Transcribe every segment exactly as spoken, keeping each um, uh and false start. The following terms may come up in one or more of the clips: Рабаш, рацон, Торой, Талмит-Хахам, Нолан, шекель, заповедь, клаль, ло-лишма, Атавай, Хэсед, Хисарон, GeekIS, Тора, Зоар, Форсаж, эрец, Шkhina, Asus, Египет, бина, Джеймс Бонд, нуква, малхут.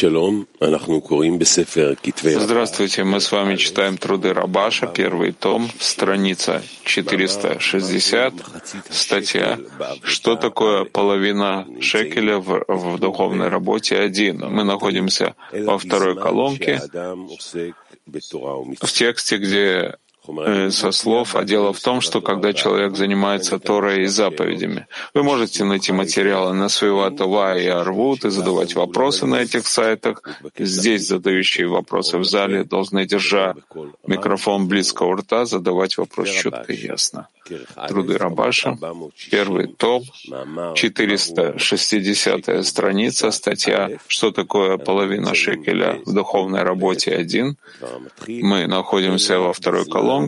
Здравствуйте, мы с вами читаем труды Рабаша, первый том, страница четыреста шестьдесят, статья «Что такое половина шекеля в, в духовной работе один». Мы находимся во второй колонке, в тексте, где со слов, а дело в том, что когда человек занимается Торой и заповедями. Вы можете найти материалы на своего атавай точка орг и задавать вопросы на этих сайтах. Здесь задающие вопросы в зале должны, держа микрофон близко у рта, задавать вопрос четко и ясно. Труды Рабаша, первый том, четыреста шестидесятая страница, статья «Что такое половина шекеля в духовной работе один». Мы находимся во второй колонке.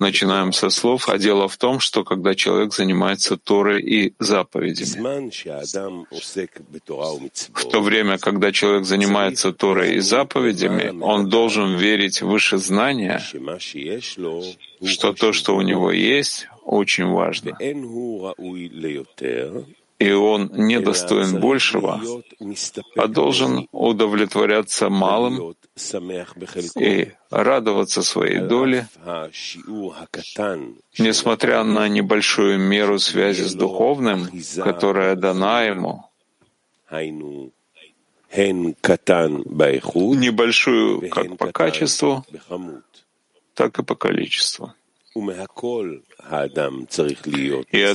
Начинаем со слов, а дело в том, что когда человек занимается Торой и заповедями. В то время, когда человек занимается Торой и заповедями, он должен верить в выше знания, что то, что у него есть, очень важно. И он не достоин большего, а должен удовлетворяться малым и радоваться своей доле, несмотря на небольшую меру связи с духовным, которая дана ему, небольшую как по качеству, так и по количеству. И от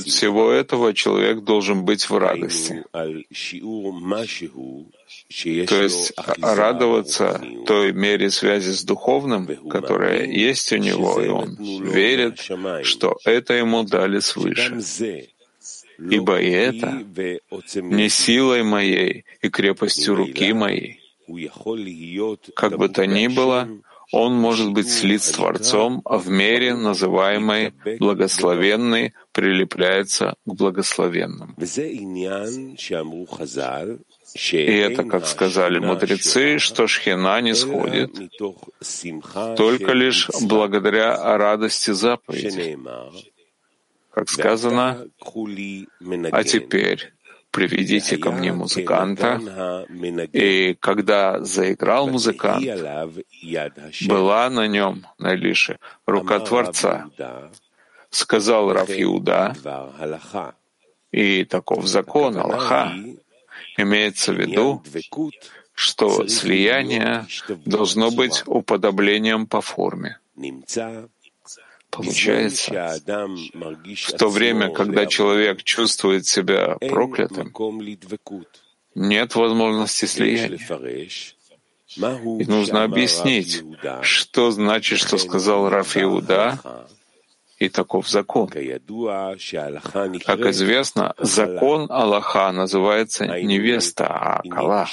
всего этого человек должен быть в радости. То есть радоваться той мере связи с духовным, которая есть у него, и он верит, что это ему дали свыше. Ибо и это не силой моей и крепостью руки моей. Как бы то ни было, он может быть слит с Творцом, а в мере, называемой благословенной, прилепляется к благословенному. И это, как сказали мудрецы, что Шхина не сходит только лишь благодаря радости заповеди. Как сказано, «А теперь приведите ко мне музыканта». И когда заиграл музыкант, была на нем, на Илише, рука Творца. Сказал Рав Иуда, и таков закон, Аллаха, имеется в виду, что слияние должно быть уподоблением по форме. Получается, в то время, когда человек чувствует себя проклятым, нет возможности слияния. И нужно объяснить, что значит, что сказал Рав Иуда, и таков закон. Как известно, закон Аллаха называется невеста, а Акала.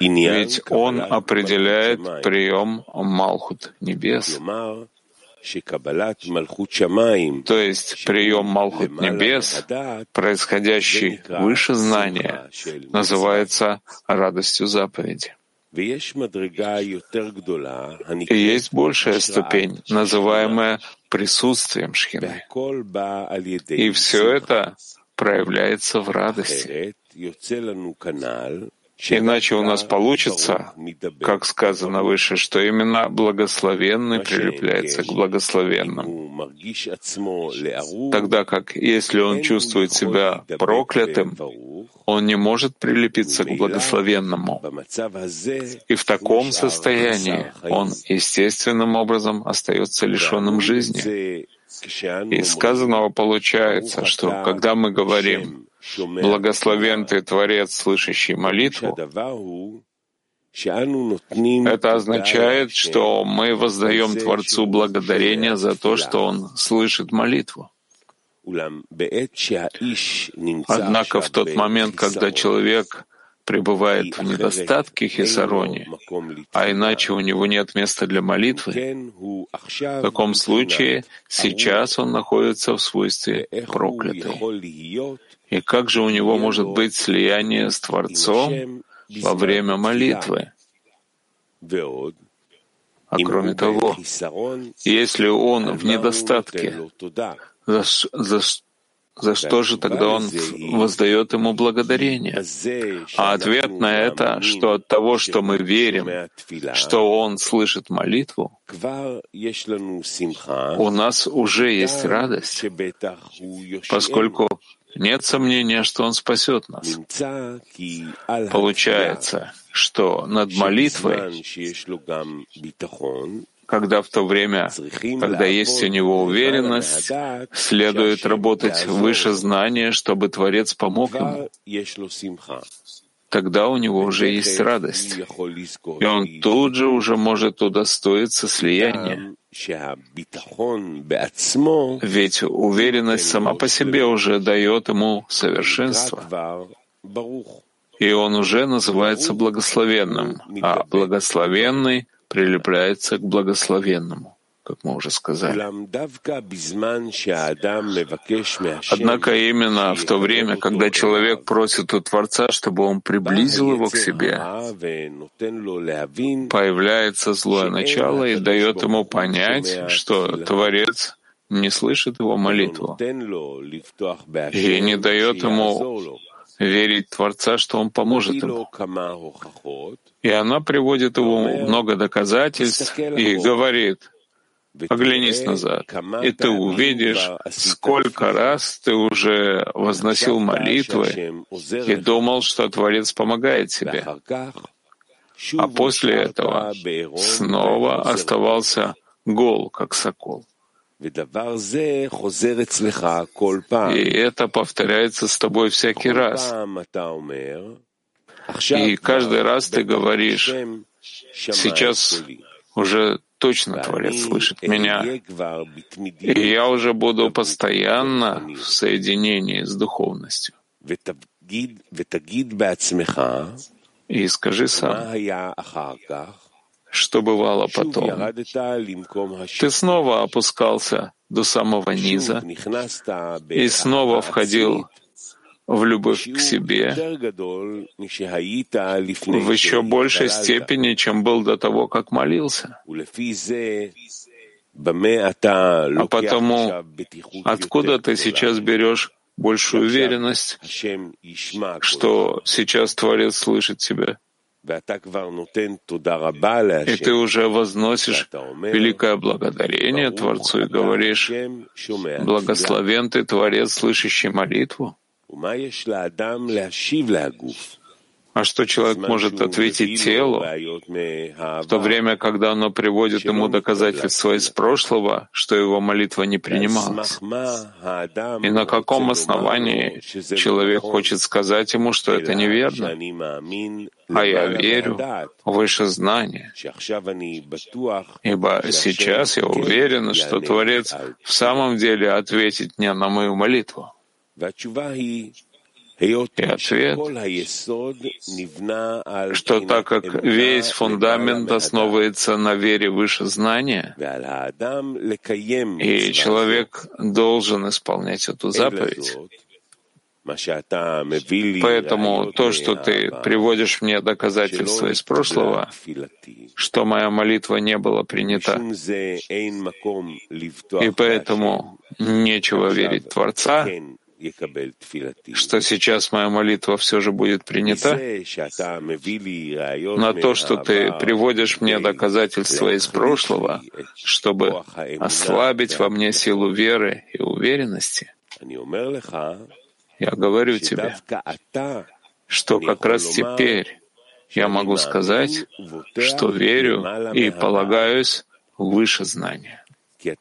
Ведь он определяет прием малхут небес. То есть прием малхут небес, происходящий выше знания, называется радостью заповеди. И есть большая ступень, называемая присутствием Шхины. И все это проявляется в радости. Иначе у нас получится, как сказано выше, что именно благословенный прилепляется к благословенному. Тогда как, если он чувствует себя проклятым, он не может прилепиться к благословенному. И в таком состоянии он естественным образом остается лишенным жизни. Из сказанного получается, что когда мы говорим «Благословен ты, Творец, слышащий молитву», это означает, что мы воздаем Творцу благодарение за то, что Он слышит молитву. Однако в тот момент, когда человек пребывает в недостатке хисароне, а иначе у него нет места для молитвы, в таком случае сейчас он находится в свойстве проклятого. И как же у него может быть слияние с Творцом во время молитвы? А кроме того, если он в недостатке, за, за, за что же тогда он воздает ему благодарение? А ответ на это, что от того, что мы верим, что он слышит молитву, у нас уже есть радость, поскольку нет сомнения, что он спасет нас. Получается, что над молитвой, когда в то время, когда есть у него уверенность, следует работать выше знания, чтобы Творец помог ему. Тогда у него уже есть радость, и он тут же уже может удостоиться слияния. Ведь уверенность сама по себе уже дает ему совершенство. И он уже называется благословенным, а благословенный прилепляется к благословенному, как мы уже сказали. Однако именно в то время, когда человек просит у Творца, чтобы он приблизил его к себе, появляется злое начало и дает ему понять, что Творец не слышит его молитву и не дает ему верить Творца, что он поможет ему. И она приводит ему много доказательств и говорит: «Оглянись назад, и ты увидишь, сколько раз ты уже возносил молитвы и думал, что Творец помогает тебе, а после этого снова оставался гол, как сокол». И это повторяется с тобой всякий раз. И каждый раз ты говоришь: «Сейчас уже точно Творец слышит меня, и я уже буду постоянно в соединении с духовностью». И скажи сам, что бывало потом. Ты снова опускался до самого низа и снова входил в любовь к себе в еще большей степени, чем был до того, как молился. А потому, откуда ты сейчас берешь большую уверенность, что сейчас Творец слышит тебя? И ты уже возносишь великое благодарение Творцу и говоришь: «Благословен ты, Творец, слышащий молитву». А что человек может ответить телу, в то время, когда оно приводит ему доказательства из прошлого, что его молитва не принималась? И на каком основании человек хочет сказать ему, что это неверно? А я верю выше знания, ибо сейчас я уверен, что Творец в самом деле ответит мне на мою молитву. И ответ, что так как весь фундамент основывается на вере выше знания, и человек должен исполнять эту заповедь, поэтому то, что ты приводишь мне доказательства из прошлого, что моя молитва не была принята, и поэтому нечего верить Творца, что сейчас моя молитва все же будет принята, на то, что ты приводишь мне доказательства из прошлого, чтобы ослабить во мне силу веры и уверенности, я говорю тебе, что как раз теперь я могу сказать, что верю и полагаюсь выше знания. Ведь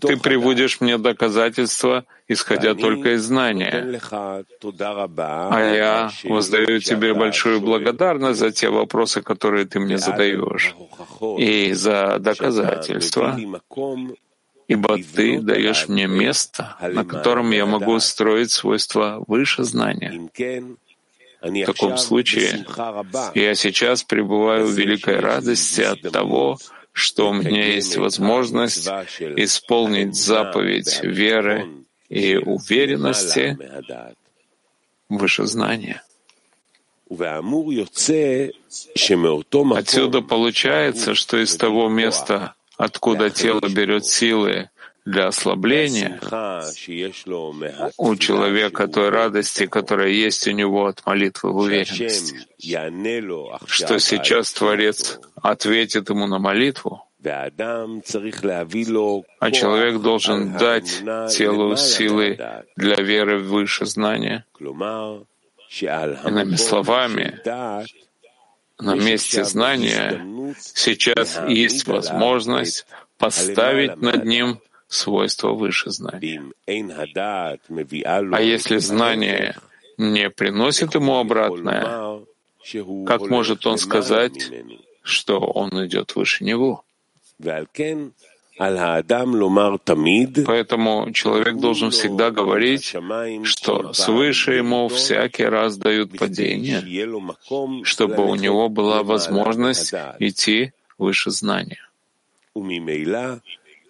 ты приводишь мне доказательства, исходя только из знания. А я воздаю тебе большую благодарность за те вопросы, которые ты мне задаешь, и за доказательства, ибо ты даешь мне место, на котором я могу строить свойства выше знания. В таком случае я сейчас пребываю в великой радости от того, что у меня есть возможность исполнить заповедь веры и уверенности выше знания. Отсюда получается, что из того места, откуда тело берет силы для ослабления у человека той радости, которая есть у него от молитвы в уверенности, что сейчас Творец ответит ему на молитву, а человек должен дать телу силы для веры выше знания. Иными словами, на месте знания сейчас есть возможность поставить над ним свойство выше знания. А если знание не приносит ему обратное, как может он сказать, что он идет выше него? Поэтому человек должен всегда говорить, что свыше ему всякий раз дают падение, чтобы у него была возможность идти выше знания.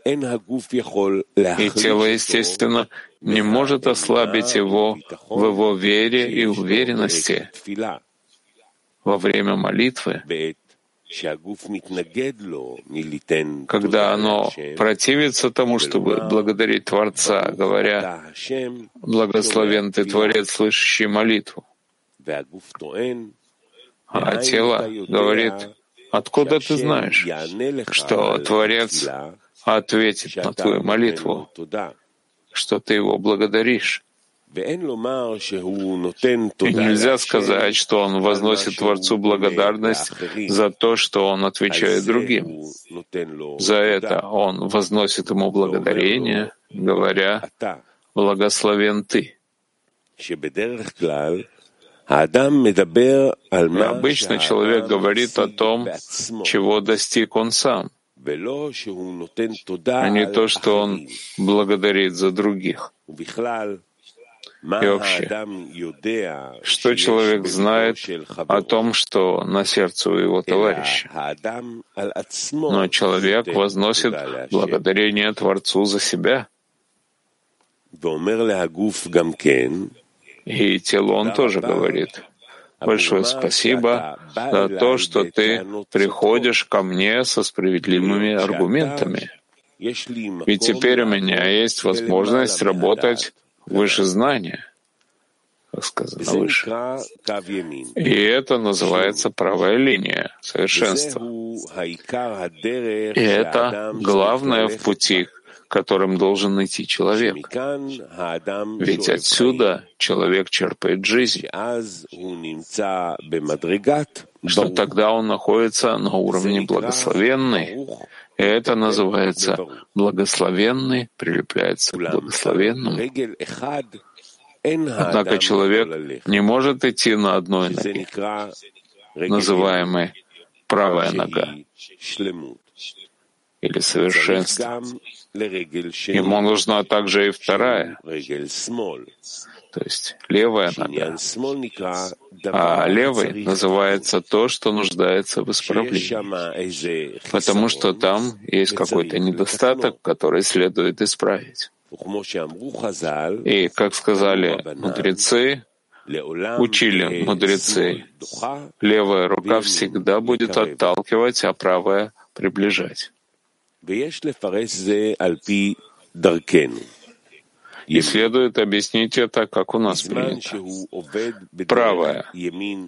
И тело, естественно, не может ослабить его в его вере и уверенности во время молитвы, когда оно противится тому, чтобы благодарить Творца, говоря: «Благословен ты, Творец, слышащий молитву». А тело говорит: «Откуда ты знаешь, что Творец ответит на твою молитву, что ты его благодаришь?» И нельзя сказать, что он возносит Творцу благодарность за то, что он отвечает другим. За это он возносит ему благодарение, говоря: «Благословен ты». И обычно человек говорит о том, чего достиг он сам, а не то, что он благодарит за других. И вообще, что человек знает о том, что на сердце у его товарища. Но человек возносит благодарение Творцу за себя. И телу он тоже говорит: «Большое спасибо за то, что ты приходишь ко мне со справедливыми аргументами. И теперь у меня есть возможность работать выше знания», как сказано выше. И это называется правая линия совершенства. И это главное в пути, которым должен идти человек. Ведь отсюда человек черпает жизнь, что тогда он находится на уровне благословенной. И это называется «благословенный прилепляется к благословенному». Однако человек не может идти на одной ноге, называемой «правая нога» или «совершенство». Ему нужна также и вторая, то есть левая нога. А левой называется то, что нуждается в исправлении, потому что там есть какой-то недостаток, который следует исправить. И, как сказали мудрецы, учили мудрецы, левая рука всегда будет отталкивать, а правая — приближать. И следует объяснить это, как у нас принято. Правая, в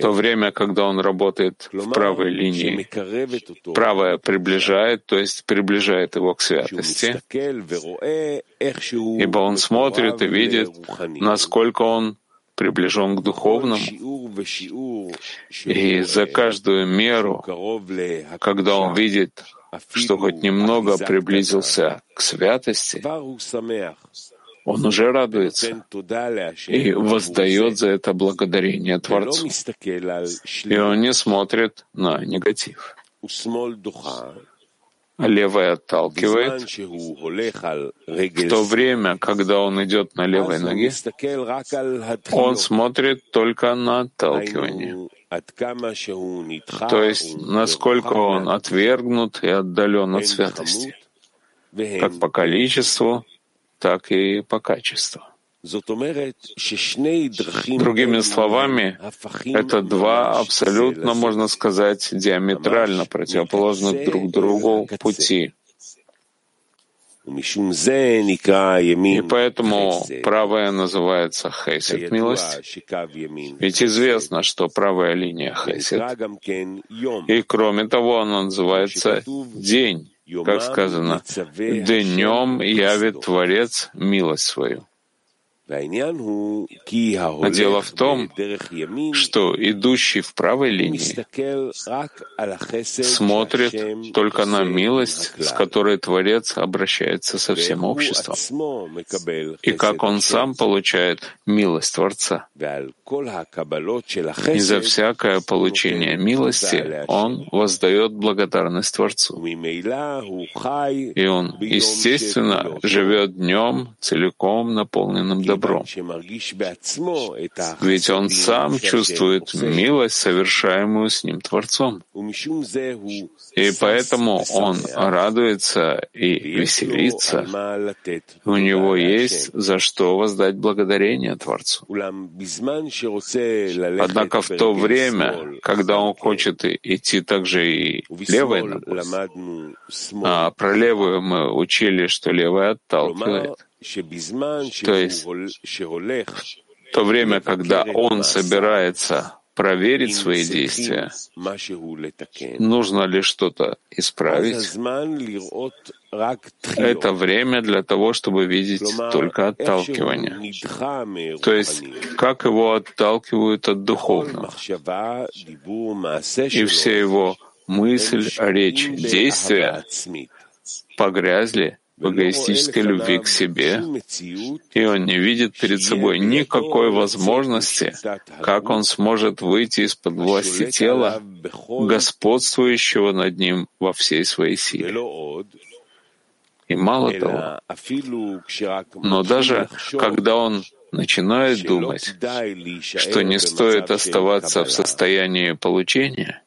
то время, когда он работает в правой линии, правая приближает, то есть приближает его к святости, ибо он смотрит и видит, насколько он приближен к духовному, и за каждую меру, когда он видит, что хоть немного приблизился к святости, он уже радуется и воздает за это благодарение Творцу. И он не смотрит на негатив. Левая отталкивает, в то время, когда он идет на левой ноге, он смотрит только на отталкивание. То есть, насколько он отвергнут и отдален от святости, как по количеству, так и по качеству. Другими словами, это два абсолютно, можно сказать, диаметрально противоположных друг другу пути. И поэтому правая называется Хэсед, милость. Ведь известно, что правая линия Хэсед. И кроме того, она называется день. Как сказано, днем явит Творец милость свою. А дело в том, что идущий в правой линии смотрит только на милость, с которой Творец обращается со всем обществом, и как он сам получает милость Творца. И за всякое получение милости он воздает благодарность Творцу. И он, естественно, живет днем, целиком наполненным добром. Добро. Ведь он сам чувствует милость, совершаемую с ним Творцом. И поэтому он радуется и веселится. У него есть за что воздать благодарение Творцу. Однако в то время, когда он хочет идти также и левой ногой, а про левую мы учили, что левая отталкивает, то есть в то время, когда он собирается проверить свои действия, нужно ли что-то исправить, это время для того, чтобы видеть только отталкивание. То есть, как его отталкивают от духовного. И все его мысль, речь, действия погрязли в эгоистической любви к себе, и он не видит перед собой никакой возможности, как он сможет выйти из-под власти тела, господствующего над ним во всей своей силе. И мало того, но даже когда он начинает думать, что не стоит оставаться в состоянии получения,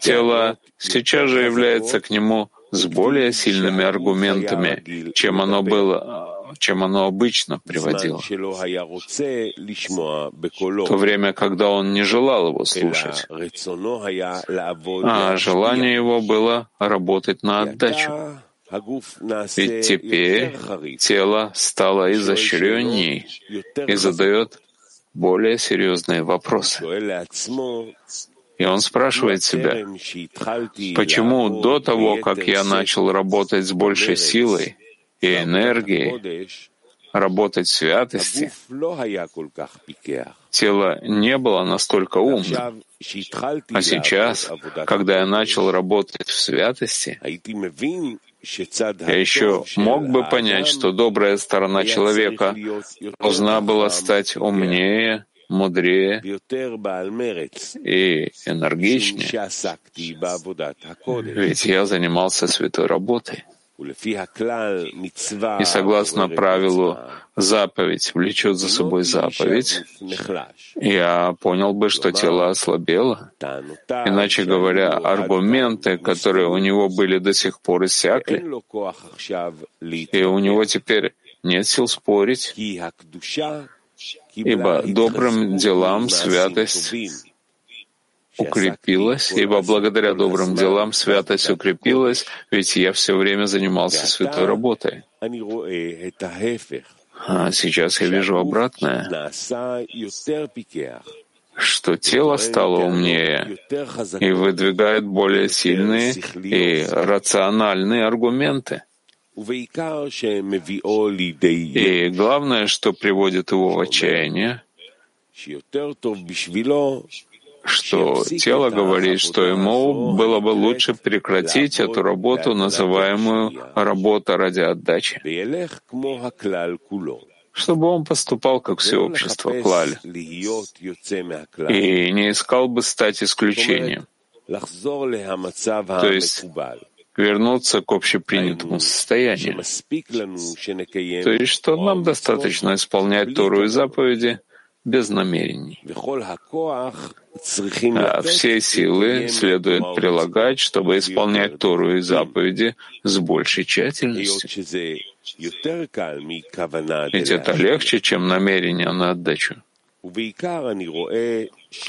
тело сейчас же является к нему с более сильными аргументами, чем оно было, чем оно обычно приводило, в то время, когда он не желал его слушать, а желание его было работать на отдачу. Ведь теперь тело стало изощренней и задает более серьезные вопросы. И он спрашивает себя, почему до того, как я начал работать с большей силой и энергией, работать в святости, тело не было настолько умным. А сейчас, когда я начал работать в святости, я еще мог бы понять, что добрая сторона человека должна была стать умнее, мудрее и энергичнее, ведь я занимался святой работой. И согласно правилу «заповедь влечет за собой заповедь», я понял бы, что тело ослабело. Иначе говоря, аргументы, которые у него были до сих пор, иссякли, и у него теперь нет сил спорить, ибо добрым делам святость укрепилась, ибо благодаря добрым делам святость укрепилась, ведь я все время занимался святой работой. А сейчас я вижу обратное, что тело стало умнее и выдвигает более сильные и рациональные аргументы. И главное, что приводит его в отчаяние, что тело говорит, что ему было бы лучше прекратить эту работу, называемую «работа ради отдачи», чтобы он поступал, как все общество, клаль, и не искал бы стать исключением. То есть вернуться к общепринятому состоянию. То есть, что нам достаточно исполнять Тору и заповеди без намерений. А все силы следует прилагать, чтобы исполнять Тору и заповеди с большей тщательностью. Ведь это легче, чем намерение на отдачу.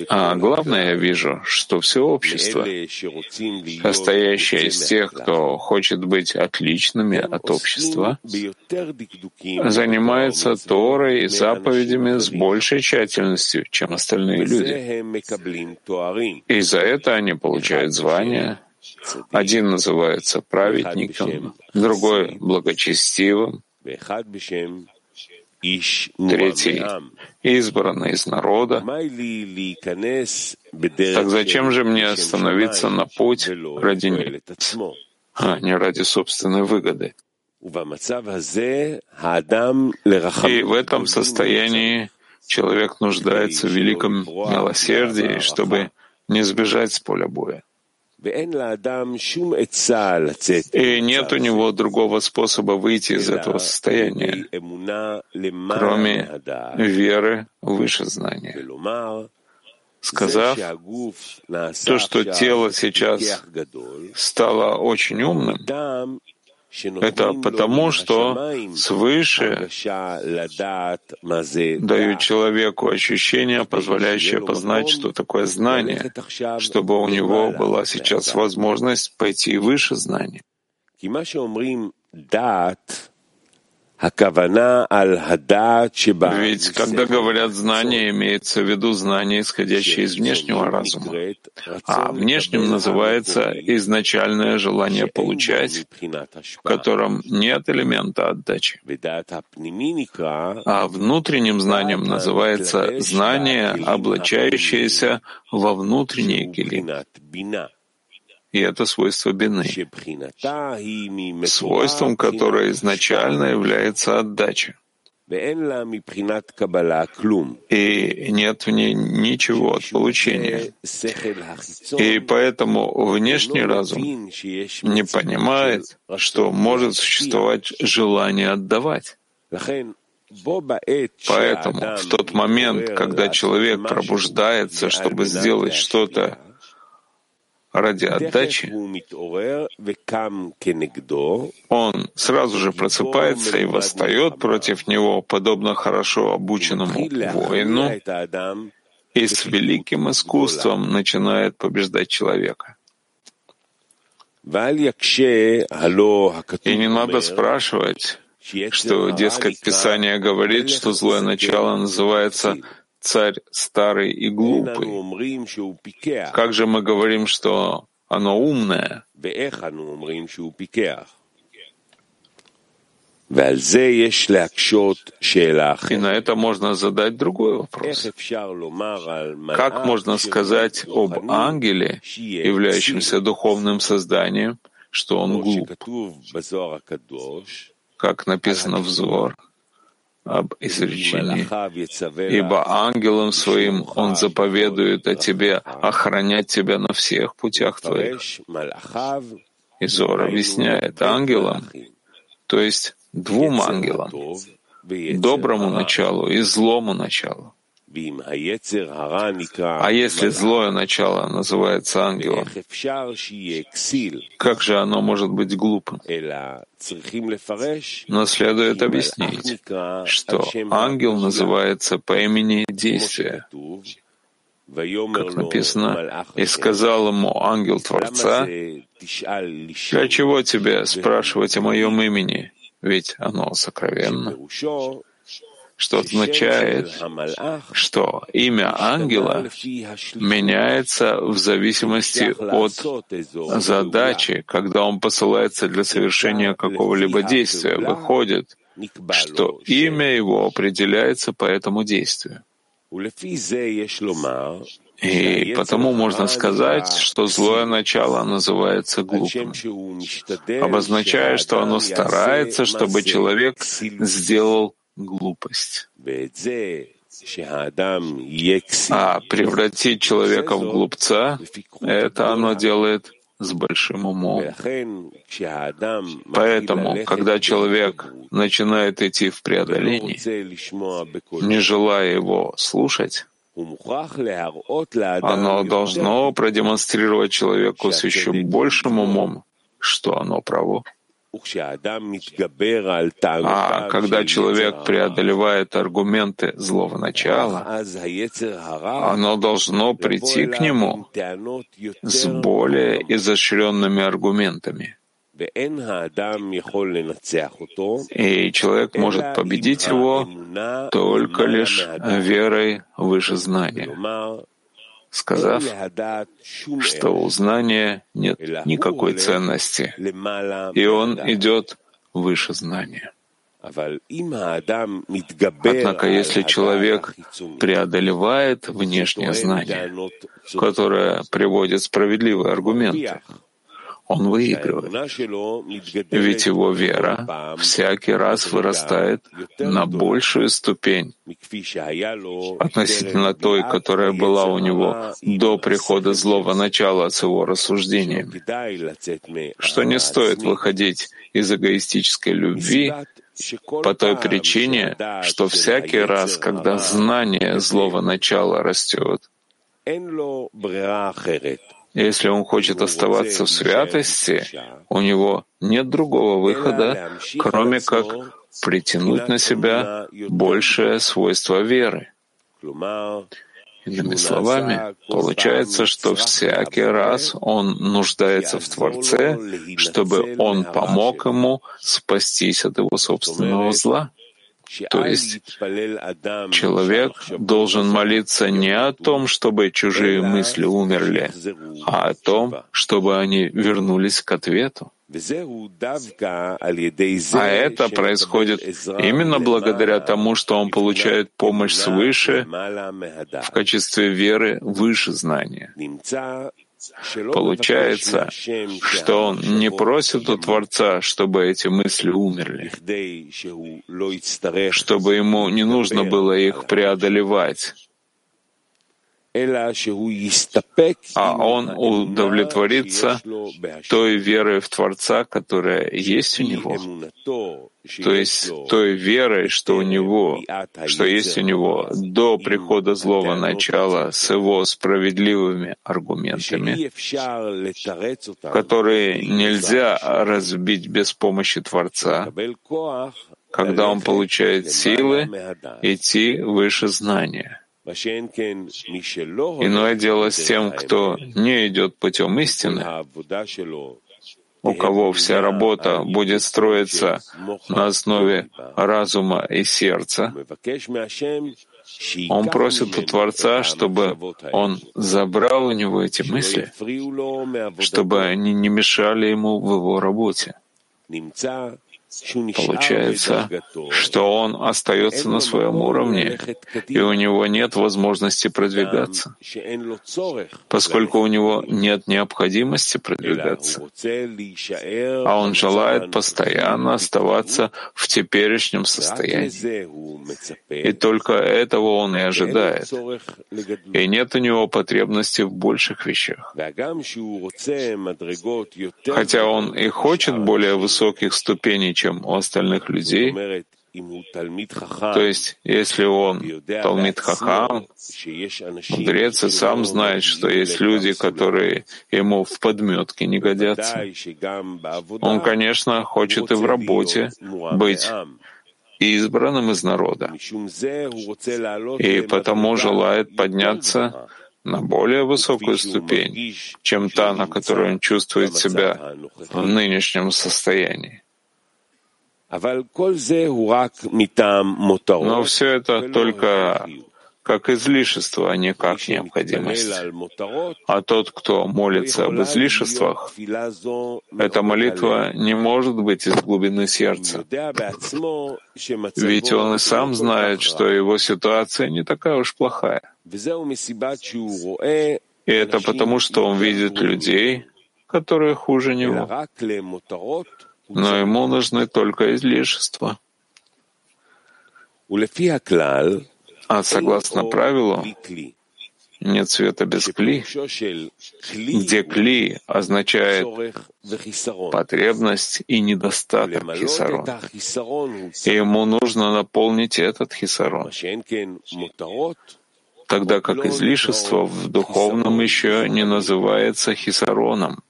А главное, я вижу, что все общество, состоящее из тех, кто хочет быть отличными от общества, занимается Торой и заповедями с большей тщательностью, чем остальные люди. И за это они получают звания. Один называется праведником, другой — благочестивым, третий — избранный из народа. Так зачем же мне становиться на путь ради небес, а не ради собственной выгоды? И в этом состоянии человек нуждается в великом милосердии, чтобы не сбежать с поля боя. И нет у него другого способа выйти из этого состояния, кроме веры выше знания, сказав, то, что тело сейчас стало очень умным, это потому, что свыше дают человеку ощущение, позволяющее познать, что такое знание, чтобы у него была сейчас возможность пойти выше знания. Ведь когда говорят «знание», имеется в виду знание, исходящее из внешнего разума. А внешним называется изначальное желание получать, в котором нет элемента отдачи. А внутренним знанием называется знание, облачающееся во внутренние килим. И это свойство бины, свойством которое изначально является отдача. И нет в ней ничего от получения. И поэтому внешний разум не понимает, что может существовать желание отдавать. Поэтому в тот момент, когда человек пробуждается, чтобы сделать что-то ради отдачи, он сразу же просыпается и восстает против него, подобно хорошо обученному воину, и с великим искусством начинает побеждать человека. И не надо спрашивать, что, дескать, Писание говорит, что злое начало называется «царь старый и глупый». Как же мы говорим, что оно умное? И на это можно задать другой вопрос. Как можно сказать об ангеле, являющемся духовным созданием, что он глуп? Как написано в Зоар, об изречении. Ибо ангелом своим он заповедует о тебе, охранять тебя на всех путях твоих. И Зоар объясняет ангелам, то есть двум ангелам, доброму началу и злому началу. А если злое начало называется ангелом, как же оно может быть глупым? Но следует объяснить, что ангел называется по имени действия, как написано, «И сказал ему ангел Творца, для чего тебе спрашивать о моем имени, ведь оно сокровенно». Что означает, что имя ангела меняется в зависимости от задачи, когда он посылается для совершения какого-либо действия. Выходит, что имя его определяется по этому действию. И потому можно сказать, что злое начало называется глупым, обозначая, что оно старается, чтобы человек сделал глупость. А превратить человека в глупца — это оно делает с большим умом. Поэтому, когда человек начинает идти в преодолении, не желая его слушать, оно должно продемонстрировать человеку с еще большим умом, что оно право. А когда человек преодолевает аргументы злого начала, оно должно прийти к нему с более изощренными аргументами. И человек может победить его только лишь верой выше знания, сказав, что у знания нет никакой ценности, и он идет выше знания. Однако, если человек преодолевает внешнее знание, которое приводит справедливые аргументы, он выигрывает, ведь его вера всякий раз вырастает на большую ступень относительно той, которая была у него до прихода злого начала с его рассуждениями, что не стоит выходить из эгоистической любви по той причине, что всякий раз, когда знание злого начала растет, если он хочет оставаться в святости, у него нет другого выхода, кроме как притянуть на себя большее свойство веры. Иными словами, получается, что всякий раз он нуждается в Творце, чтобы он помог ему спастись от его собственного зла. То есть человек должен молиться не о том, чтобы чужие мысли умерли, а о том, чтобы они вернулись к ответу. А это происходит именно благодаря тому, что он получает помощь свыше в качестве веры выше знания. Получается, что он не просит у Творца, чтобы эти мысли умерли, чтобы ему не нужно было их преодолевать, а он удовлетворится той верой в Творца, которая есть у него, то есть той верой, что у него, что есть у него до прихода злого начала с его справедливыми аргументами, которые нельзя разбить без помощи Творца, когда он получает силы идти выше знания. Иное дело с тем, кто не идет путем истины, у кого вся работа будет строиться на основе разума и сердца. Он просит у Творца, чтобы он забрал у него эти мысли, чтобы они не мешали ему в его работе. Получается, что он остается на своем уровне, и у него нет возможности продвигаться, поскольку у него нет необходимости продвигаться, а он желает постоянно оставаться в теперешнем состоянии. И только этого он и ожидает, и нет у него потребности в больших вещах. Хотя он и хочет более высоких ступеней, чем у остальных людей. То есть, если он Талмит-Хахам, мудрец, и сам знает, что есть люди, которые ему в подметке не годятся, он, конечно, хочет и в работе быть избранным из народа, и потому желает подняться на более высокую ступень, чем та, на которой он чувствует себя в нынешнем состоянии. Но все это только как излишество, а не как необходимость. А тот, кто молится об излишествах, эта молитва не может быть из глубины сердца. Ведь он и сам знает, что его ситуация не такая уж плохая. И это потому, что он видит людей, которые хуже него. Но ему нужны только излишества. А согласно правилу, нет света без кли, где кли означает потребность и недостаток хисарона. И ему нужно наполнить этот хисарон. Тогда как излишество в духовном еще не называется хисароном.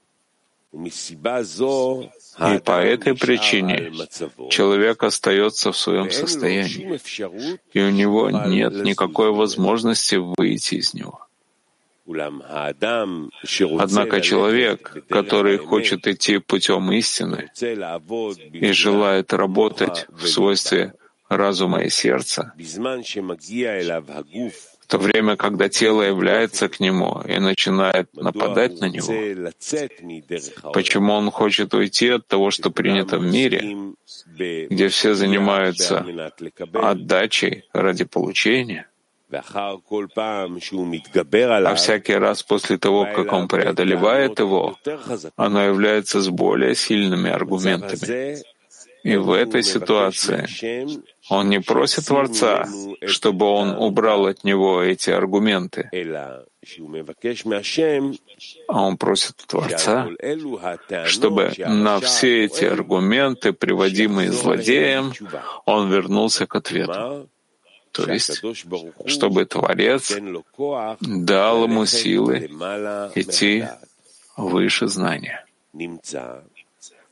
И по этой причине человек остается в своем состоянии, и у него нет никакой возможности выйти из него. Однако человек, который хочет идти путем истины и желает работать в свойстве разума и сердца, в то время, когда тело является к нему и начинает нападать на него, почему он хочет уйти от того, что принято в мире, где все занимаются отдачей ради получения, а всякий раз после того, как он преодолевает его, оно является с более сильными аргументами. И в этой ситуации он не просит Творца, чтобы он убрал от него эти аргументы, а он просит Творца, чтобы на все эти аргументы, приводимые злодеем, он вернулся к ответу. То есть, чтобы Творец дал ему силы идти выше знания.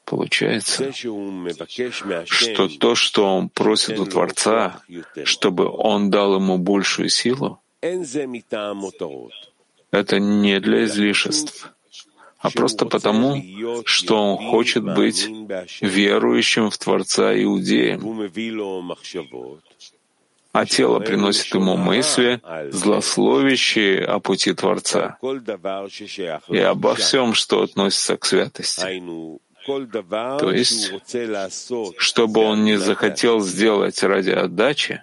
Получается, что то, что он просит у Творца, чтобы он дал ему большую силу, это не для излишеств, а просто потому, что он хочет быть верующим в Творца иудеем. А тело приносит ему мысли, злословящие о пути Творца и обо всем, что относится к святости. То есть, что бы он ни захотел сделать ради отдачи,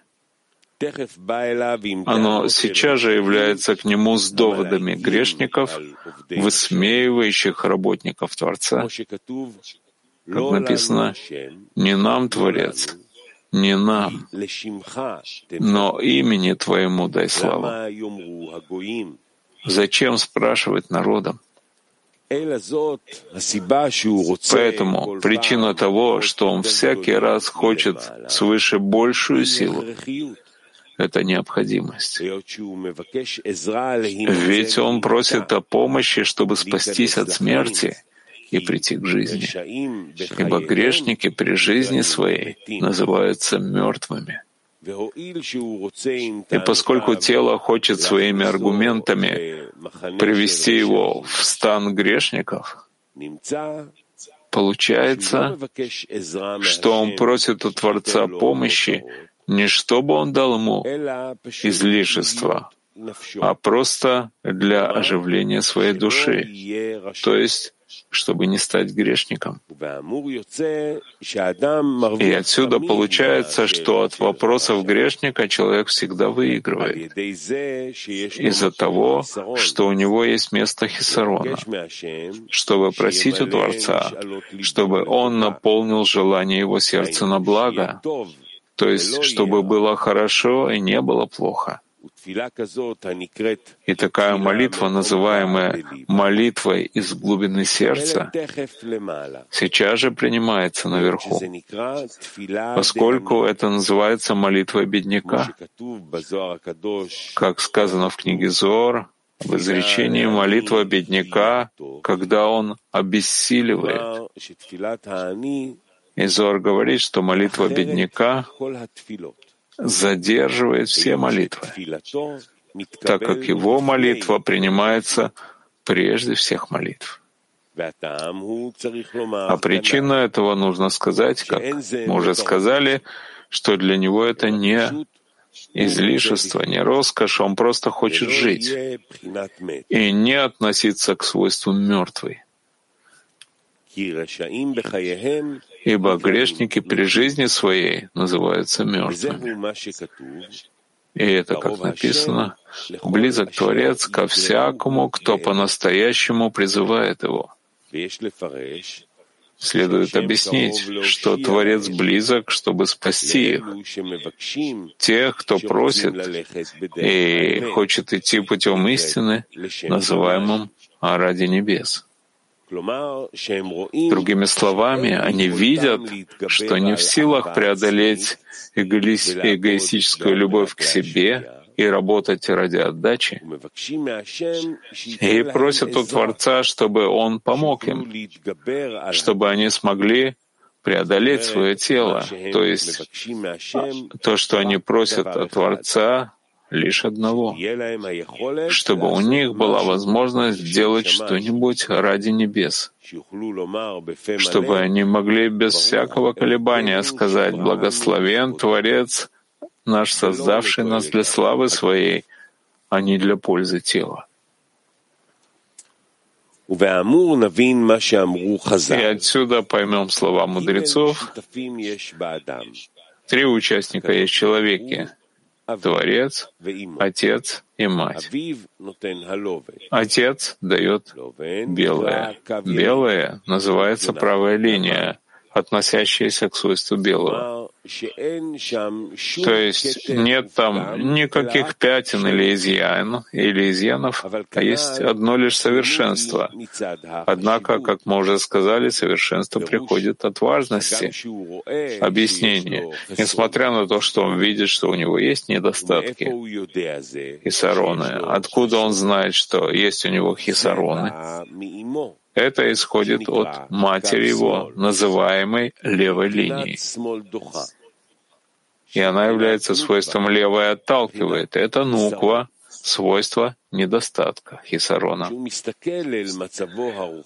оно сейчас же является к нему с доводами грешников, высмеивающих работников Творца. Как написано, «Не нам, Творец, не нам, но имени Твоему дай славу». Зачем спрашивать народом? Поэтому причина того, что он всякий раз хочет свыше большую силу, это необходимость. Ведь он просит о помощи, чтобы спастись от смерти и прийти к жизни. Ибо грешники при жизни своей называются мертвыми. И поскольку тело хочет своими аргументами привести его в стан грешников, получается, что он просит у Творца помощи не чтобы он дал ему излишества, а просто для оживления своей души, то есть чтобы не стать грешником. И отсюда получается, что от вопросов грешника человек всегда выигрывает из-за того, что у него есть место хисарона, чтобы просить у Творца, чтобы он наполнил желание его сердца на благо, то есть чтобы было хорошо и не было плохо. И такая молитва, называемая молитвой из глубины сердца, сейчас же принимается наверху, поскольку это называется молитвой бедняка. Как сказано в книге Зоар, в изречении молитва бедняка, когда он обессиливает. И Зоар говорит, что молитва бедняка задерживает все молитвы, так как его молитва принимается прежде всех молитв. А причина этого, нужно сказать, как мы уже сказали, что для него это не излишество, не роскошь, он просто хочет жить и не относиться к свойству мертвой. Ибо грешники при жизни своей называются мертвыми. И это, как написано, близок Творец ко всякому, кто по-настоящему призывает его. Следует объяснить, что Творец близок, чтобы спасти их, тех, кто просит и хочет идти путем истины, называемым ради небес. Другими словами, они видят, что не в силах преодолеть эгоистическую любовь к себе и работать ради отдачи, и просят у Творца, чтобы Он помог им, чтобы они смогли преодолеть свое тело. То есть то, что они просят от Творца, лишь одного, чтобы у них была возможность сделать что-нибудь ради небес, чтобы они могли без всякого колебания сказать: «Благословен Творец наш, создавший нас для славы Своей, а не для пользы тела». И отсюда поймем слова мудрецов: три участника есть в человеке: Творец, Отец и Мать. Отец дает белое. Белое называется правая линия, относящаяся к свойству белого. То есть нет там никаких пятен или изъян, или изъянов, а есть одно лишь совершенство. Однако, как мы уже сказали, совершенство приходит от важности объяснения. Несмотря на то, что он видит, что у него есть недостатки, хисароны. Откуда он знает, что есть у него хисароны? Это исходит от матери его, называемой левой линией. И она является свойством левой, отталкивает. Это нуква, свойство недостатка, хисарона.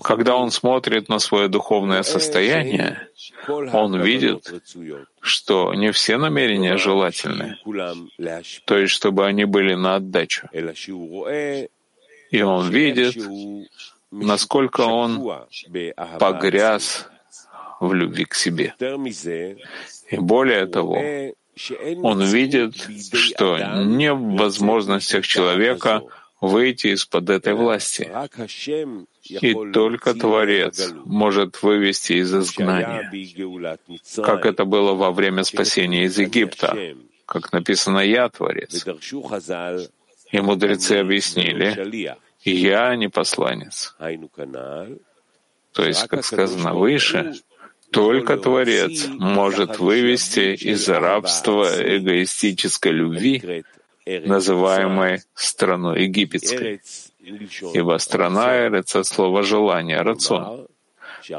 Когда он смотрит на свое духовное состояние, он видит, что не все намерения желательны, то есть чтобы они были на отдачу. И он видит, насколько он погряз в любви к себе. И более того, он видит, что не в возможностях человека выйти из-под этой власти. И только Творец может вывести из изгнания, как это было во время спасения из Египта, как написано: «Я Творец». И мудрецы объяснили: «Я не посланец». То есть, как сказано выше, только Творец может вывести из рабства эгоистической любви, называемой страной египетской. Ибо страна эрец от слова «желание», рацон.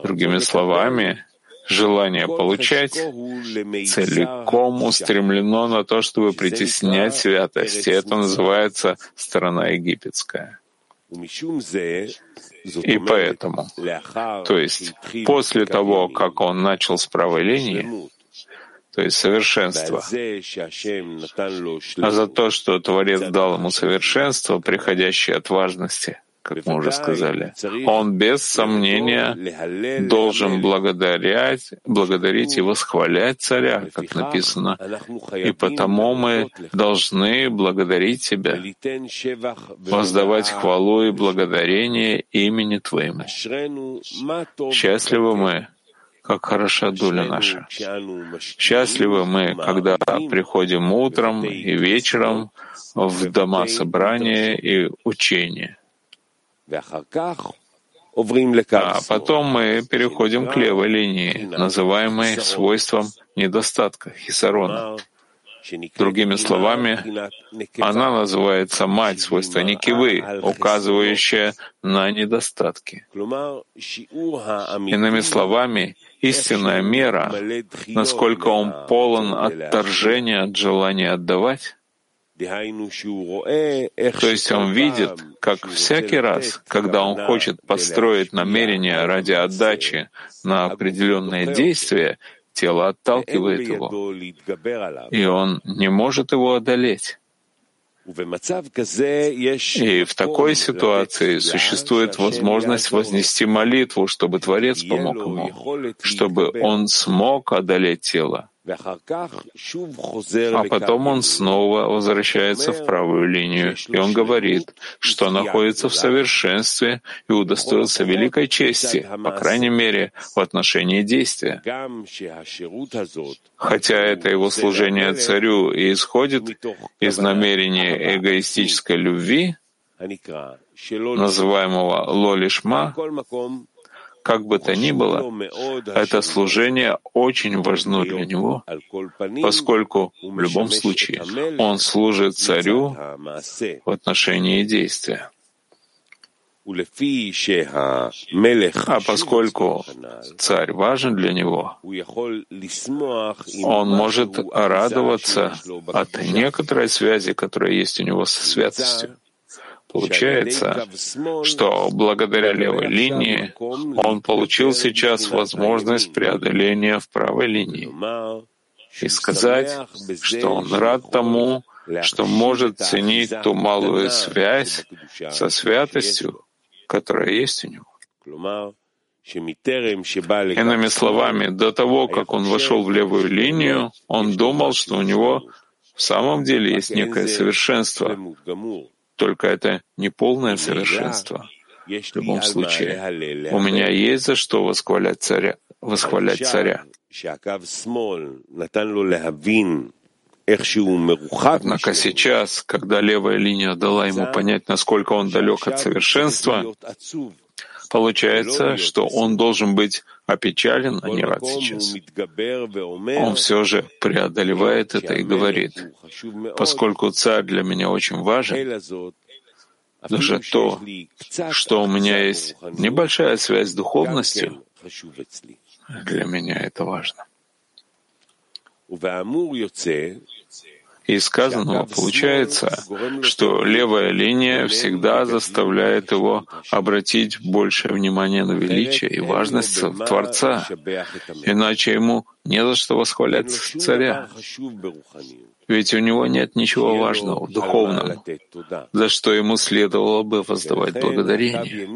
Другими словами, желание получать целиком устремлено на то, чтобы притеснять святость. И это называется страна египетская. И поэтому, то есть после того, как он начал с правой линии, то есть совершенство, а за то, что Творец дал ему совершенство, приходящее от важности, как мы уже сказали, он без сомнения должен благодарять, благодарить и восхвалять Царя, как написано. И потому мы должны благодарить Тебя, воздавать хвалу и благодарение имени Твоему. Счастливы мы, как хороша доля наша. Счастливы мы, когда приходим утром и вечером в дома собрания и учения. А потом мы переходим к левой линии, называемой свойством недостатка, хисарона. Другими словами, она называется мать свойства никивы, указывающая на недостатки. Иными словами, истинная мера, насколько он полон отторжения от желания отдавать, то есть он видит, как всякий раз, когда он хочет построить намерение ради отдачи на определенные действия, тело отталкивает его, и он не может его одолеть. И в такой ситуации существует возможность вознести молитву, чтобы Творец помог ему, чтобы он смог одолеть тело. А потом он снова возвращается в правую линию, и он говорит, что находится в совершенстве и удостоился великой чести, по крайней мере, в отношении действия. Хотя это его служение Царю и исходит из намерения эгоистической любви, называемого ло-лишма, как бы то ни было, это служение очень важно для него, поскольку в любом случае он служит царю в отношении действия. А поскольку царь важен для него, он может радоваться от некоторой связи, которая есть у него со святостью. Получается, что благодаря левой линии он получил сейчас возможность преодоления в правой линии. И сказать, что он рад тому, что может ценить ту малую связь со святостью, которая есть у него. Иными словами, до того, как он вошел в левую линию, он думал, что у него в самом деле есть некое совершенство, только это не полное совершенство. В любом случае, у меня есть за что восхвалять царя. Восхвалять царя. Однако сейчас, когда левая линия дала ему понять, насколько он далек от совершенства, получается, что он должен быть опечален, а не рад сейчас. Он все же преодолевает это и говорит: поскольку царь для меня очень важен, даже то, что у меня есть небольшая связь с духовностью, для меня это важно. Из сказанного получается, что левая линия всегда заставляет его обратить большее внимание на величие и важность Творца, иначе ему не за что восхвалять царя. Ведь у него нет ничего важного в духовном, за что ему следовало бы воздавать благодарение.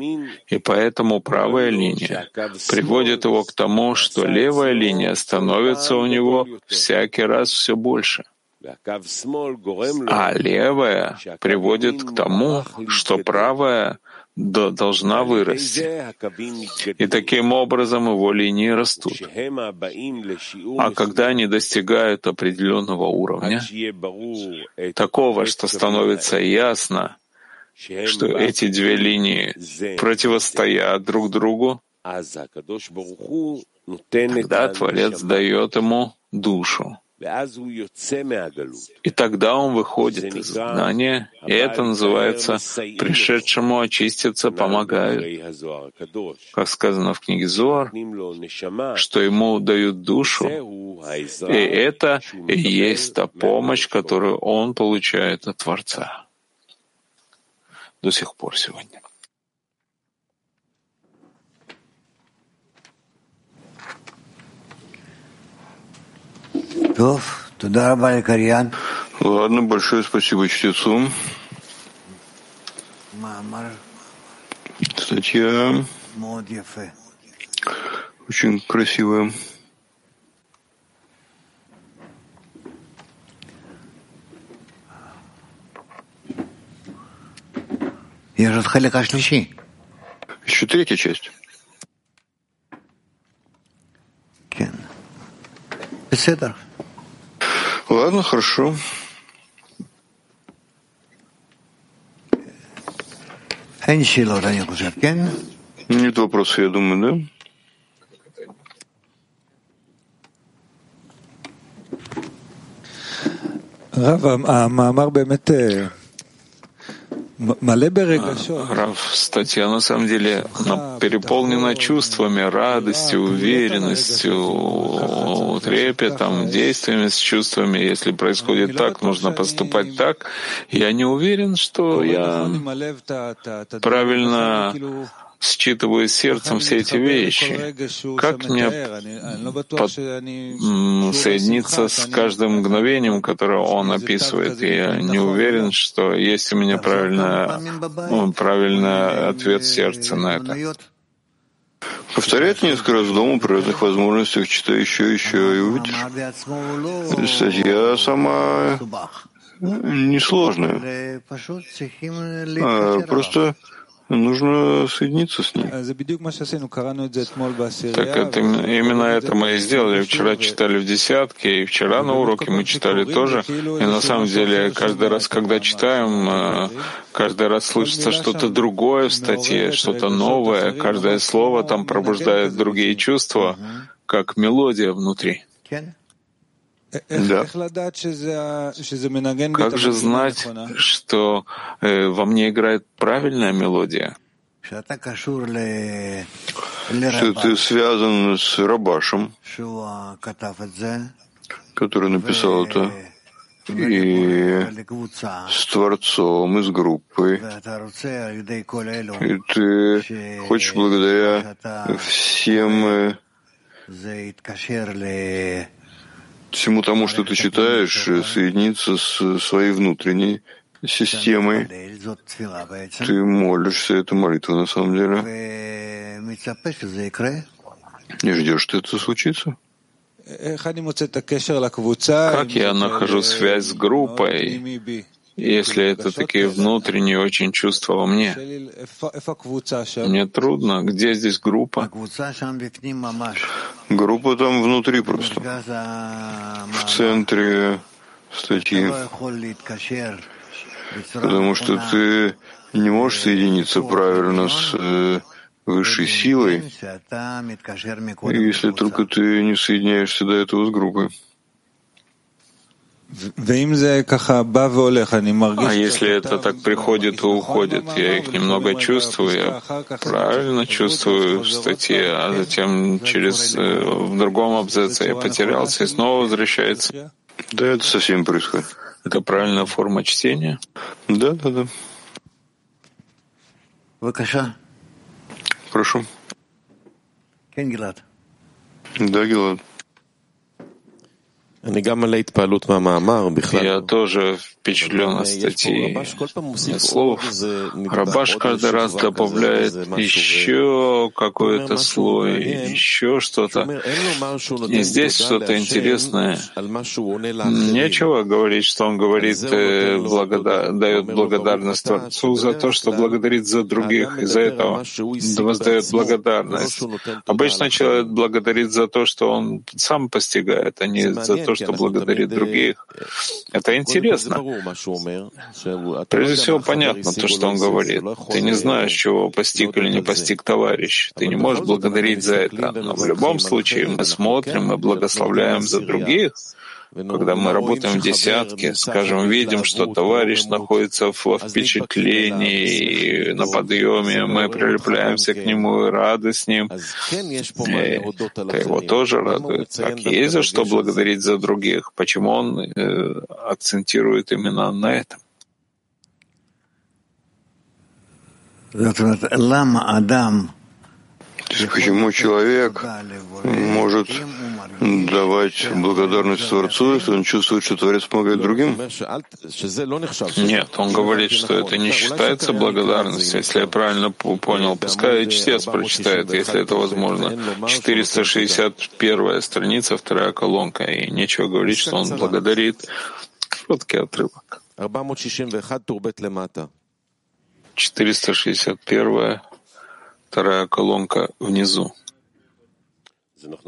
И поэтому правая линия приводит его к тому, что левая линия становится у него всякий раз все больше. А левая приводит к тому, что правая должна вырасти. И таким образом его линии растут. А когда они достигают определенного уровня, такого, что становится ясно, что эти две линии противостоят друг другу, тогда Творец дает ему душу. И тогда он выходит из изгнания, и это называется «пришедшему очиститься помогают». Как сказано в книге Зоар, что ему дают душу, и это и есть та помощь, которую он получает от Творца. До сих пор сегодня. Ладно, большое спасибо чтецу. Статья очень красивая. Еще третья часть. Беседа. Ладно, хорошо. Нет вопросов, я думаю, да? Рав, статья на самом деле переполнена чувствами, радостью, уверенностью, трепетом, действиями с чувствами. Если происходит так, нужно поступать так. Я не уверен, что я правильно считываю сердцем все эти вещи. Как мне под... соединиться с каждым мгновением, которое он описывает? Я не уверен, что есть у меня правильный правильный ответ сердца на это. Повторяет несколько раз дома при разных возможностях, читай еще, еще, и увидишь. Статья сама несложная. А, просто нужно соединиться с ним. Так именно, именно это мы и сделали. Вчера читали в десятке, и вчера на уроке мы читали тоже. И на самом деле, каждый раз, когда читаем, каждый раз слышится что-то другое в статье, что-то новое. Каждое слово там пробуждает другие чувства, как мелодия внутри. Да. Как же знать, что э, во мне играет правильная мелодия? Что ты связан с Рабашем, который написал это, и с Творцом, и с группой. И ты хочешь благодаря всем... Э, всему тому, что ты читаешь, соединиться с своей внутренней системой. Ты молишься, это молитва на самом деле. И ждешь, что это случится. Как я нахожу связь с группой, если это такие внутренние очень чувства во мне? Мне трудно. Где здесь группа? Группа там внутри просто. В центре статьи. Потому что ты не можешь соединиться правильно с высшей силой, если только ты не соединяешься до этого с группой. А если это так приходит и уходит, я их немного чувствую, я правильно чувствую в статье, а затем через в другом абзаце я потерялся и снова возвращается. Да, это совсем происходит. Это правильная форма чтения? Да, да, да. Вакаша. Прошу. Гилад. Да, Гилад. Я тоже впечатлен от статьи слов. Рабаш каждый раз добавляет еще какой-то слой, еще что-то. И здесь что-то интересное. Нечего говорить, что он говорит, благода... дает благодарность Творцу за то, что благодарит за других, и за этого воздает благодарность. Обычно человек благодарит за то, что он сам постигает, а не за то, что благодарит других. Это интересно. Прежде всего, понятно то, что он говорит. Ты не знаешь, чего постиг или не постиг товарищ. Ты не можешь благодарить за это. Но в любом случае мы смотрим и благословляем за других. Когда мы работаем в десятке, скажем, видим, что товарищ находится во впечатлении, на подъеме, мы прилепляемся к нему и рады с ним. Это его тоже радует. Так есть за что благодарить за других. Почему он э, акцентирует именно на этом? То есть почему человек может давать благодарность Творцу, если он чувствует, что Творец помогает другим? Нет, он говорит, что это не считается благодарностью. Если я правильно понял, пускай чтец прочитает, если это возможно. четыреста шестьдесят первая страница, вторая колонка, и нечего говорить, что он благодарит. Короткий отрывок. четыреста шестьдесят первая вторая колонка внизу. Итак,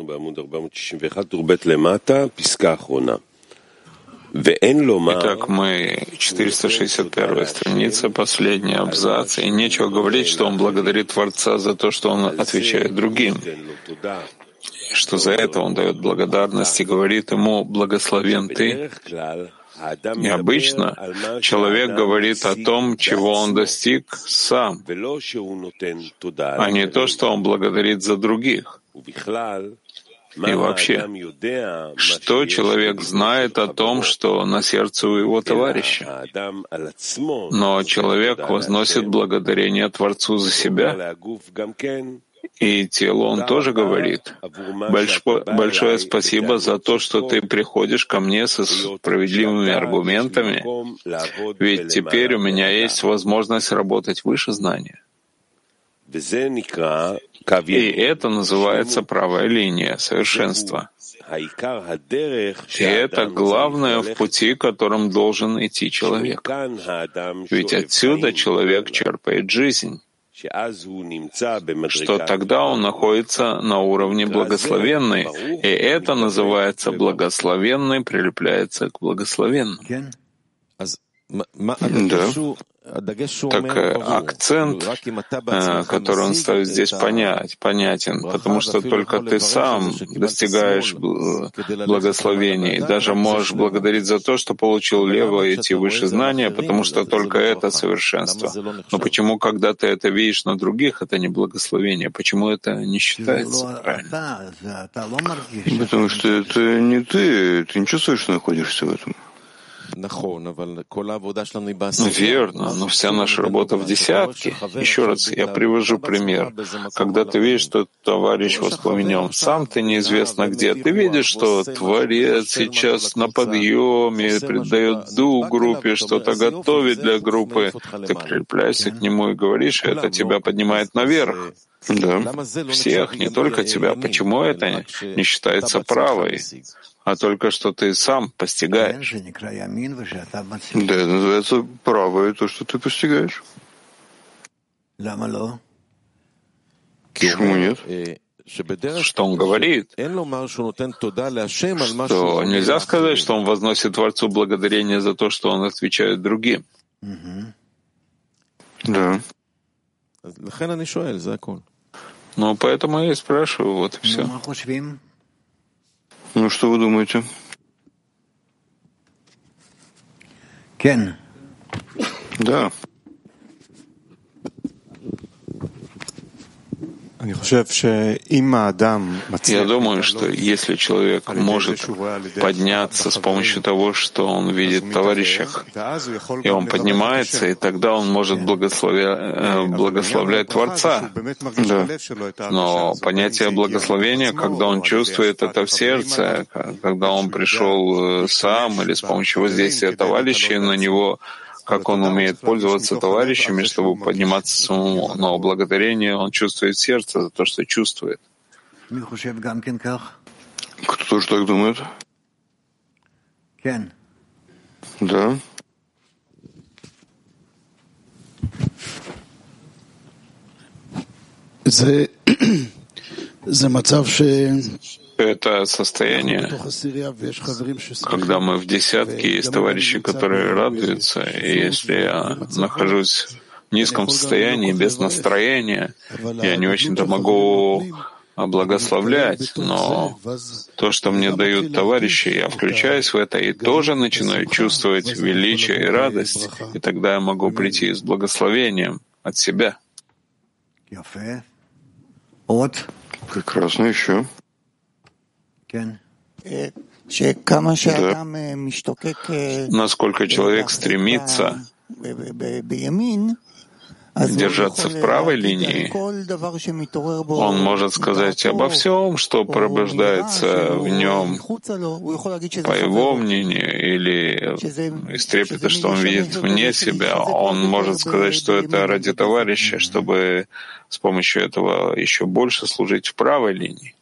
мы четыреста шестьдесят первая страница, последний абзац, и нечего говорить, что он благодарит Творца за то, что он отвечает другим, что за это он дает благодарность и говорит ему «Благословен ты». И обычно человек говорит о том, чего он достиг сам, а не то, что он благодарит за других. И вообще, что человек знает о том, что на сердце у его товарища? Но человек возносит благодарение Творцу за себя. И телу он тоже говорит, «Большое, большое спасибо за то, что ты приходишь ко мне со справедливыми аргументами, ведь теперь у меня есть возможность работать выше знания». И это называется правая линия совершенства. И это главное в пути, которым должен идти человек. Ведь отсюда человек черпает жизнь. что тогда он находится на уровне благословенной, и это называется благословенный прилепляется к благословенному. Да. Так акцент, который он ставит здесь, понять, понятен, потому что только ты сам достигаешь благословения и даже можешь благодарить за то, что получил лево эти высшие знания, потому что только это совершенство. Но почему, когда ты это видишь на других, это не благословение? Почему это не считается правильно? Потому что это не ты, ты не чувствуешь, что находишься в этом. Верно, но вся наша работа в десятке. Еще раз, я привожу пример. Когда ты видишь, что товарищ воспламенен, сам ты неизвестно где. Ты видишь, что Творец сейчас на подъеме, придает дух группе, что-то готовит для группы. Ты прилепляешься к нему и говоришь, это тебя поднимает наверх. Да. Всех, не только тебя. Почему это не считается правой? А только что ты сам постигаешь. Да, это называется правое, то, что ты постигаешь. Почему нет? Что он говорит? Что нельзя сказать, что он возносит Творцу благодарение за то, что он отвечает другим. Да. Ну, поэтому я и спрашиваю, вот и все. Ну, что вы думаете? Кен. Да. Я думаю, что если человек может подняться с помощью того, что он видит в товарищах, и он поднимается, и тогда он может благословля... благословлять Творца. Да. Но понятие благословения, когда он чувствует это в сердце, когда он пришел сам или с помощью воздействия товарищей на него, как он умеет пользоваться товарищами, чтобы подниматься самому. Но благодарение он чувствует в сердце за то, что чувствует. Кто тоже так думает? Кен. Да. Это состояние, когда мы в десятке, есть товарищи, которые радуются, и если я нахожусь в низком состоянии, без настроения, я не очень-то могу благословлять, но то, что мне дают товарищи, я включаюсь в это и тоже начинаю чувствовать величие и радость, и тогда я могу прийти с благословением от себя. Прекрасно еще. Да. Насколько человек стремится держаться в правой линии, он может сказать обо всем, что пробуждается в нем, по его мнению, или из трепета, что он видит вне себя, он может сказать, что это ради товарища, чтобы с помощью этого еще больше служить в правой линии.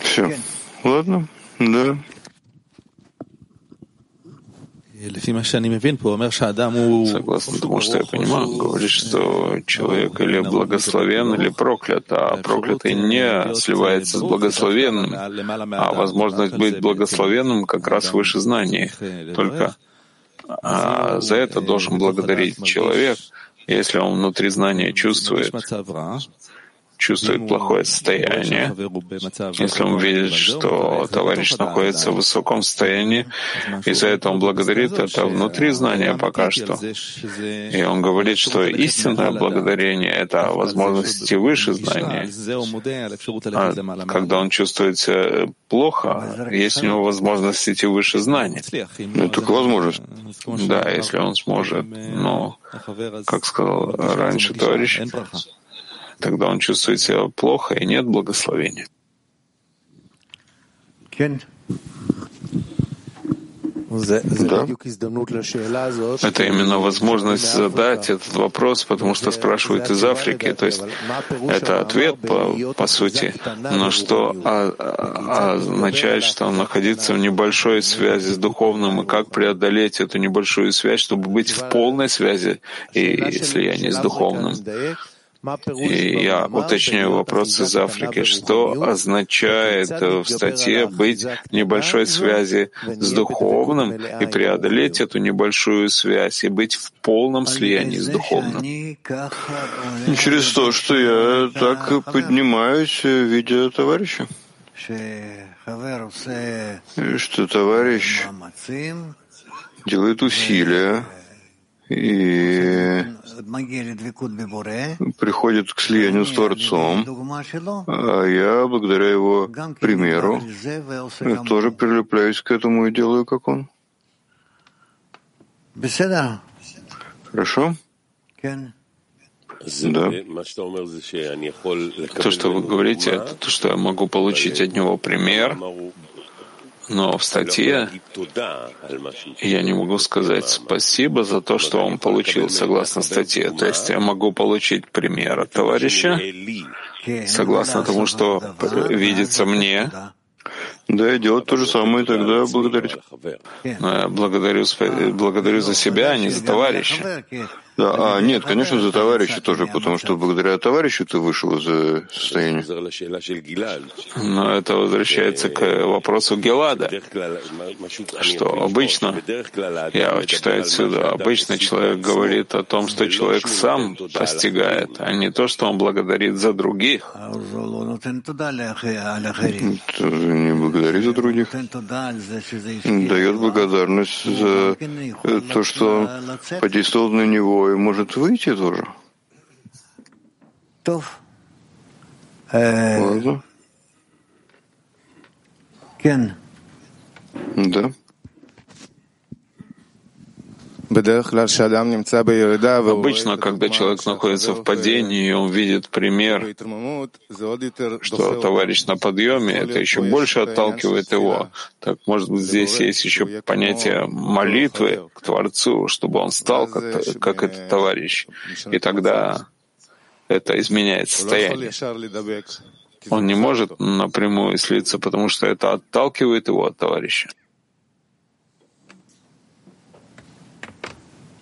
Все. Ладно, да. Согласно тому, что я понимаю, он говорит, что человек или благословен, или проклят, а проклятый не сливается с благословенным, а возможность быть благословенным как раз выше знаний. Только а за это должен благодарить человек, если он внутри знания чувствует, чувствует плохое состояние. Если он видит, что товарищ находится в высоком состоянии, и за это он благодарит, это внутри знания пока что. И он говорит, что истинное благодарение — это возможности выше знания. А когда он чувствует себя плохо, есть у него возможность идти выше знания. Ну, только возможность. Да, если он сможет. Но, как сказал раньше товарищ, тогда он чувствует себя плохо, и нет благословения. Да. Это именно возможность задать этот вопрос, потому что спрашивают из Африки. То есть это ответ, по, по сути, но что означает, что находиться в небольшой связи с духовным, и как преодолеть эту небольшую связь, чтобы быть в полной связи и, и слиянии с духовным. И я уточняю вопрос из Африки. Что означает в статье быть в небольшой связи с духовным и преодолеть эту небольшую связь и быть в полном слиянии с духовным? Через то, что я так поднимаюсь в виде товарища. Что товарищ делает усилия и приходит к слиянию с Творцом, а я, благодаря его примеру, тоже прилепляюсь к этому и делаю, как он. Хорошо? Да. То, что вы говорите, это то, что я могу получить от него пример, но в статье я не могу сказать спасибо за то, что он получил, согласно статье. То есть я могу получить пример от товарища, согласно тому, что видится мне. Да, и делать то же самое, тогда благодарить. Но я благодарю, благодарю за себя, а не за товарища. Да, а нет, конечно, за товарища тоже, потому что благодаря товарищу ты вышел из состояния. Но это возвращается к вопросу Гелада, что обычно, я читаю отсюда, обычно человек говорит о том, что человек сам постигает, а не то, что он благодарит за других. Не благодарит за других. Дает благодарность за то, что подействовал на него, и может выйти тоже. Ладно. Да. Обычно, когда человек находится в падении, и он видит пример, что товарищ на подъеме, это еще больше отталкивает его. Так, может быть, здесь есть еще понятие молитвы к Творцу, чтобы он стал как, как этот товарищ. И тогда это изменяет состояние. Он не может напрямую слиться, потому что это отталкивает его от товарища.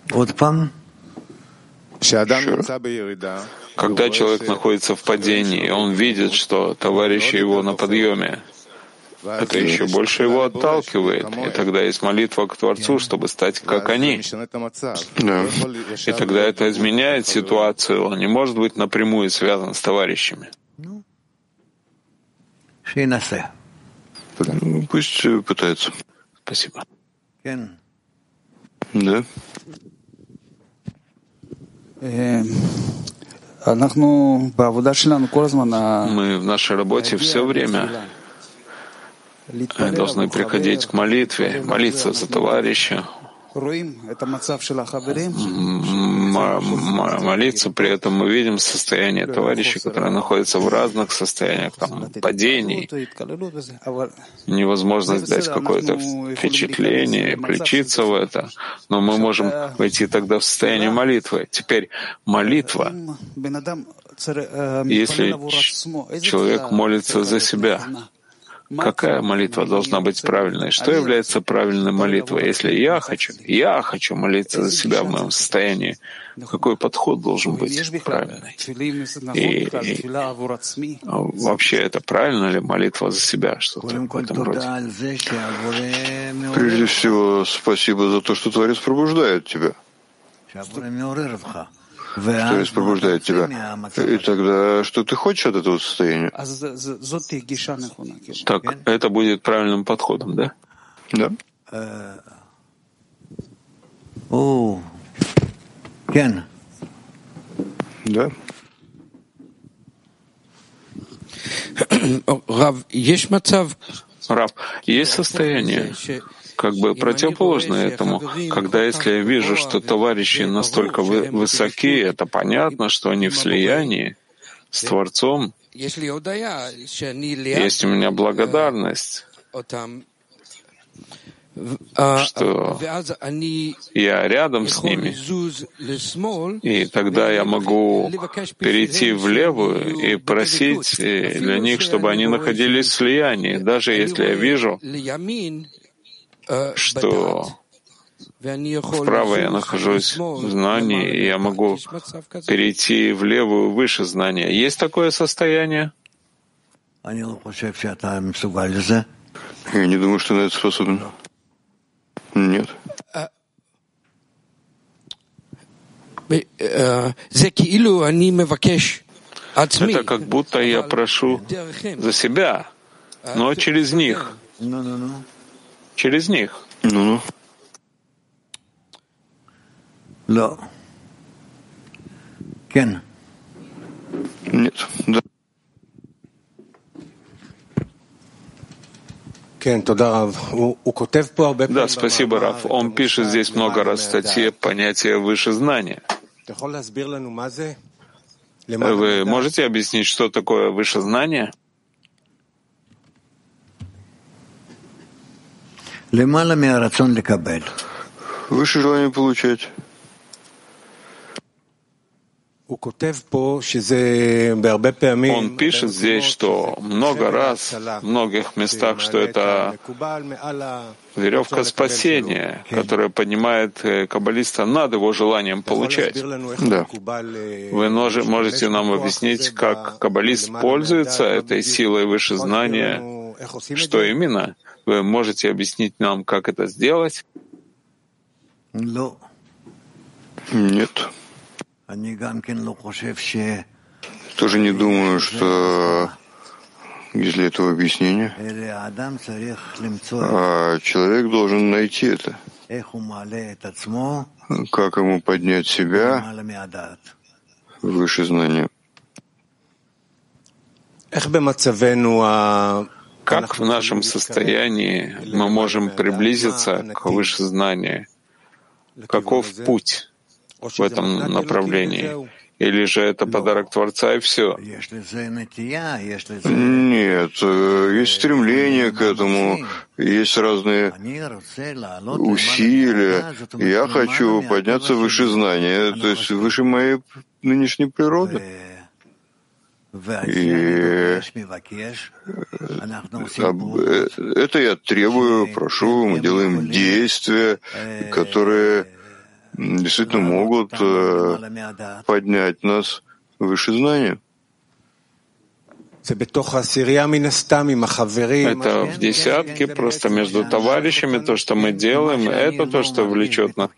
Вот пан. Когда человек находится в падении, он видит, что товарищи его на подъеме, это еще больше его отталкивает, и тогда есть молитва к Творцу, чтобы стать как они. Да. И тогда это изменяет ситуацию, он не может быть напрямую связан с товарищами. Пусть пытается. Спасибо. Да. Мы в нашей работе все время должны приходить к молитве, молиться за товарища, молиться, при этом мы видим состояние товарища, которое находится в разных состояниях, там, падений, невозможность дать какое-то впечатление, включиться в это, но мы можем войти тогда в состояние молитвы. Теперь молитва, если человек молится за себя, какая молитва должна быть правильной? Что является правильной молитвой? Если я хочу, я хочу молиться за себя в моем состоянии, какой подход должен быть правильный? И, и вообще, это правильно ли молитва за себя? Что-то в этом роде. Прежде всего, спасибо за то, что Творец пробуждает тебя. Что есть пробуждает тебя. И тогда что ты хочешь от этого состояния? Так, это будет правильным подходом, да? Да. О, Кен. Да. Рав, есть мацав? Рав, есть состояние, как бы противоположно этому. Когда если я вижу, что товарищи настолько вы, высоки, это понятно, что они в слиянии с Творцом. Есть у меня благодарность, что я рядом с ними, и тогда я могу перейти в левую и просить для них, чтобы они находились в слиянии, даже если я вижу, что вправо я нахожусь в знании, и я могу перейти в левую выше знания. Есть такое состояние? Я не думаю, что на это способен. Нет. Это как будто я прошу за себя, но через них. Через них. Ну-ну. Да. Кен. Нет. Да. Да, спасибо, Рав. Он пишет здесь много раз в статье «Понятие выше знания». Вы можете объяснить, что такое выше знание? Выше желание получать. Он пишет здесь, что много раз, в многих местах, что это веревка спасения, которая поднимает каббалиста над его желанием получать. Да. Вы можете нам объяснить, как каббалист пользуется этой силой выше знания? Что именно? Вы можете объяснить нам, как это сделать? Нет. Тоже не думаю, что есть для этого объяснение. А человек должен найти это. Как ему поднять себя выше знания? Как в нашем состоянии мы можем приблизиться к выше знанию? Каков путь в этом направлении? Или же это подарок Творца и все? Нет, есть стремление к этому, есть разные усилия. Я хочу подняться выше знания, то есть выше моей нынешней природы. И это я требую, прошу, мы делаем действия, которые действительно могут э, поднять нас выше знания. Это в десятке, просто между товарищами, то, что мы делаем, это то, что влечет нас.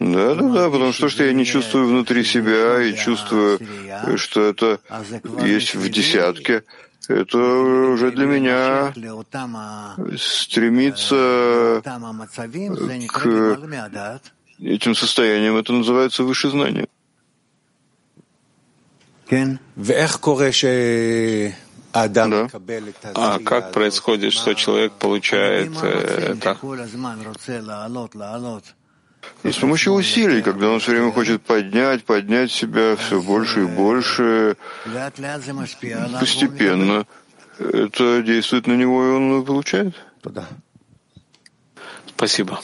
Да-да-да, потому что то, что я не чувствую внутри себя и чувствую, что это есть в десятке, это уже для меня стремится к этим состоянием, это называется выше знание. Да. А как происходит, что человек получает это? И с помощью усилий, когда он все время хочет поднять, поднять себя все больше и больше, постепенно это действует на него, и он получает. Спасибо.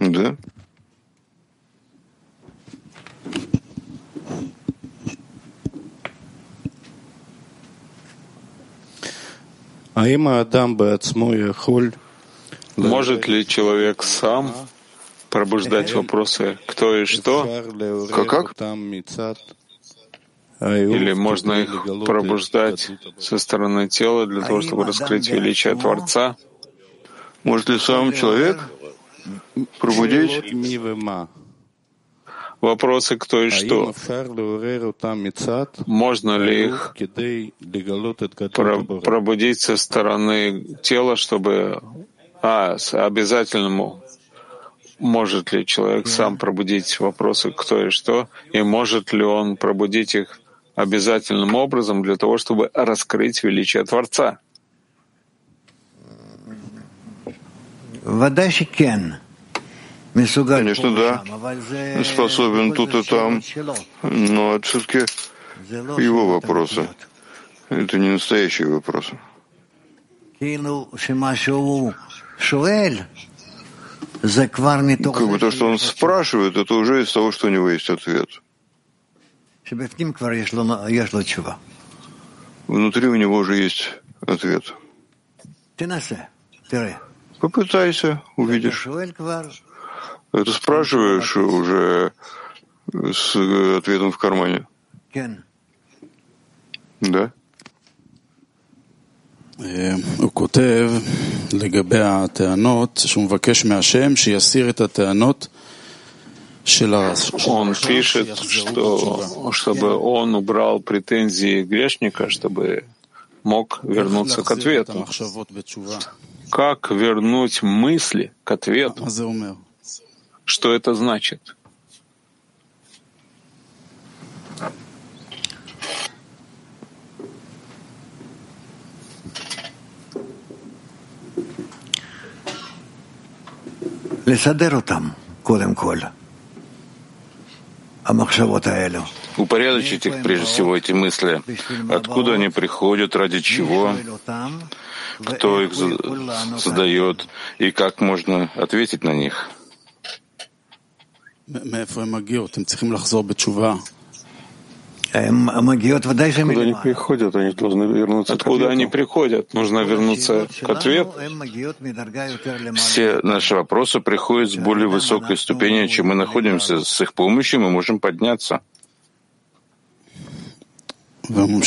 Да. Может ли человек сам пробуждать вопросы «кто и что»? Как-как? Или можно их пробуждать со стороны тела для того, чтобы раскрыть величие Творца? Может ли сам человек пробудить вопросы «кто и что»? Можно ли их про- пробудить со стороны тела, чтобы... А, обязательному. Может ли человек сам пробудить вопросы «кто и что», и может ли он пробудить их обязательным образом для того, чтобы раскрыть величие Творца? Конечно, да. Способен тут и там, но это все-таки его вопросы. Это не настоящие вопросы. Как бы то, что он спрашивает, это уже из того, что у него есть ответ. Внутри у него уже есть ответ. Попытайся, увидишь. Это спрашиваешь уже с ответом в кармане. Да. הוא כותב לגבי הטענות שהוא מבקש מהשם שיסיר את הטענות של הרשע שיחזרו בתשובה. Как вернуть мысли к ответу? Что это значит? Упорядочить их, прежде всего, эти мысли. Откуда они приходят, ради чего, кто их задает, и как можно ответить на них. Откуда они приходят, они должны вернуться Откуда к ответу. Они приходят, нужно вернуться к ответу. Все наши вопросы приходят с более высокой ступени, чем мы находимся. С их помощью мы можем подняться. И он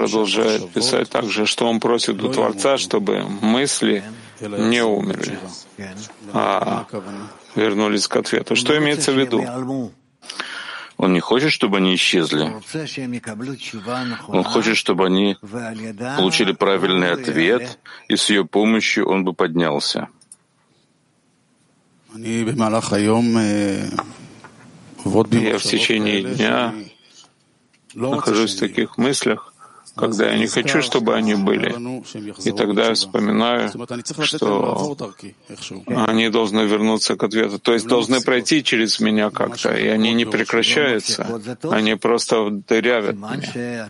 продолжает писать также, что он просит у Творца, чтобы мысли не умерли, а вернулись к ответу. Что имеется в виду? Он не хочет, чтобы они исчезли. Он хочет, чтобы они получили правильный ответ, и с ее помощью он бы поднялся. Я в течение дня нахожусь в таких мыслях, когда я не хочу, чтобы они были. И тогда я вспоминаю, что они должны вернуться к ответу. То есть должны пройти через меня как-то, и они не прекращаются. Они просто дырявят меня.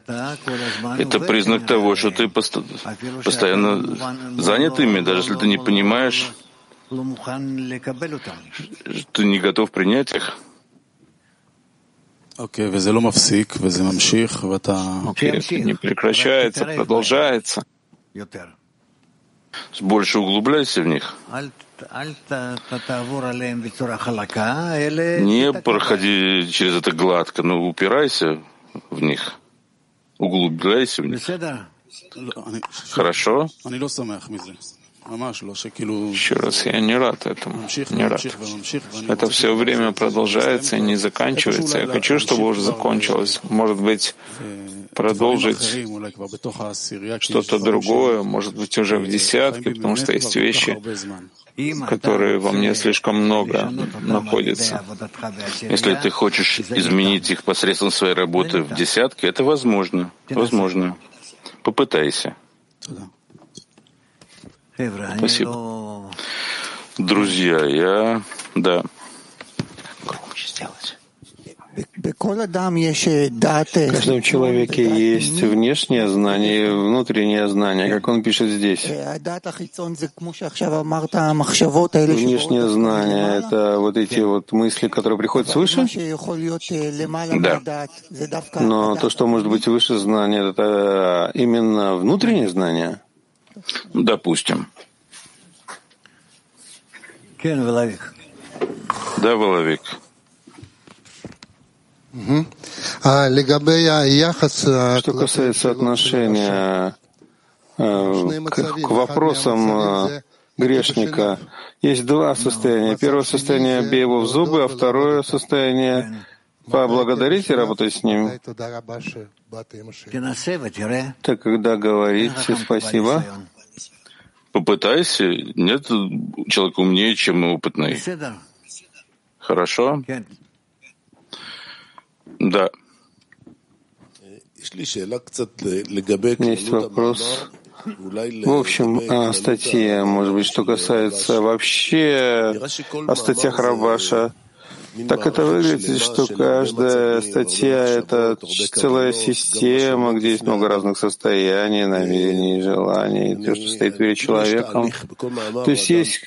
Это признак того, что ты пост- постоянно занят ими, даже если ты не понимаешь, что ты не готов принять их. Окей, это не прекращается, продолжается. Больше углубляйся в них. Не проходи через это гладко, но упирайся в них. Углубляйся в них. Хорошо? Еще раз, я не рад этому, не рад. Это все время продолжается и не заканчивается. Я хочу, чтобы уже закончилось. Может быть, продолжить что-то другое, может быть, уже в десятке, потому что есть вещи, которые во мне слишком много находятся. Если ты хочешь изменить их посредством своей работы в десятке, это возможно, возможно. Попытайся. Спасибо. Друзья, я... Да. Громче сделать. В каждом человеке есть внешнее знание и внутреннее знание, как он пишет здесь. Внешнее знание — это вот эти вот мысли, которые приходят свыше. Да. Но то, что может быть выше знания, это именно внутреннее знание. Допустим. Да, Воловик. Угу. Что касается отношения э, к, к вопросам э, грешника, есть два состояния. Первое состояние — бей его в зубы, а второе состояние — поблагодарить и работать с ним. Так когда говорите спасибо, попытайся. Нет человека умнее, чем опытный. Хорошо? Да. Есть вопрос. В общем, о статье, может быть, что касается вообще о статьях Рабаша. Так это выглядит, что каждая статья — это целая система, где есть много разных состояний, намерений, желаний, то, что стоит перед человеком. То есть есть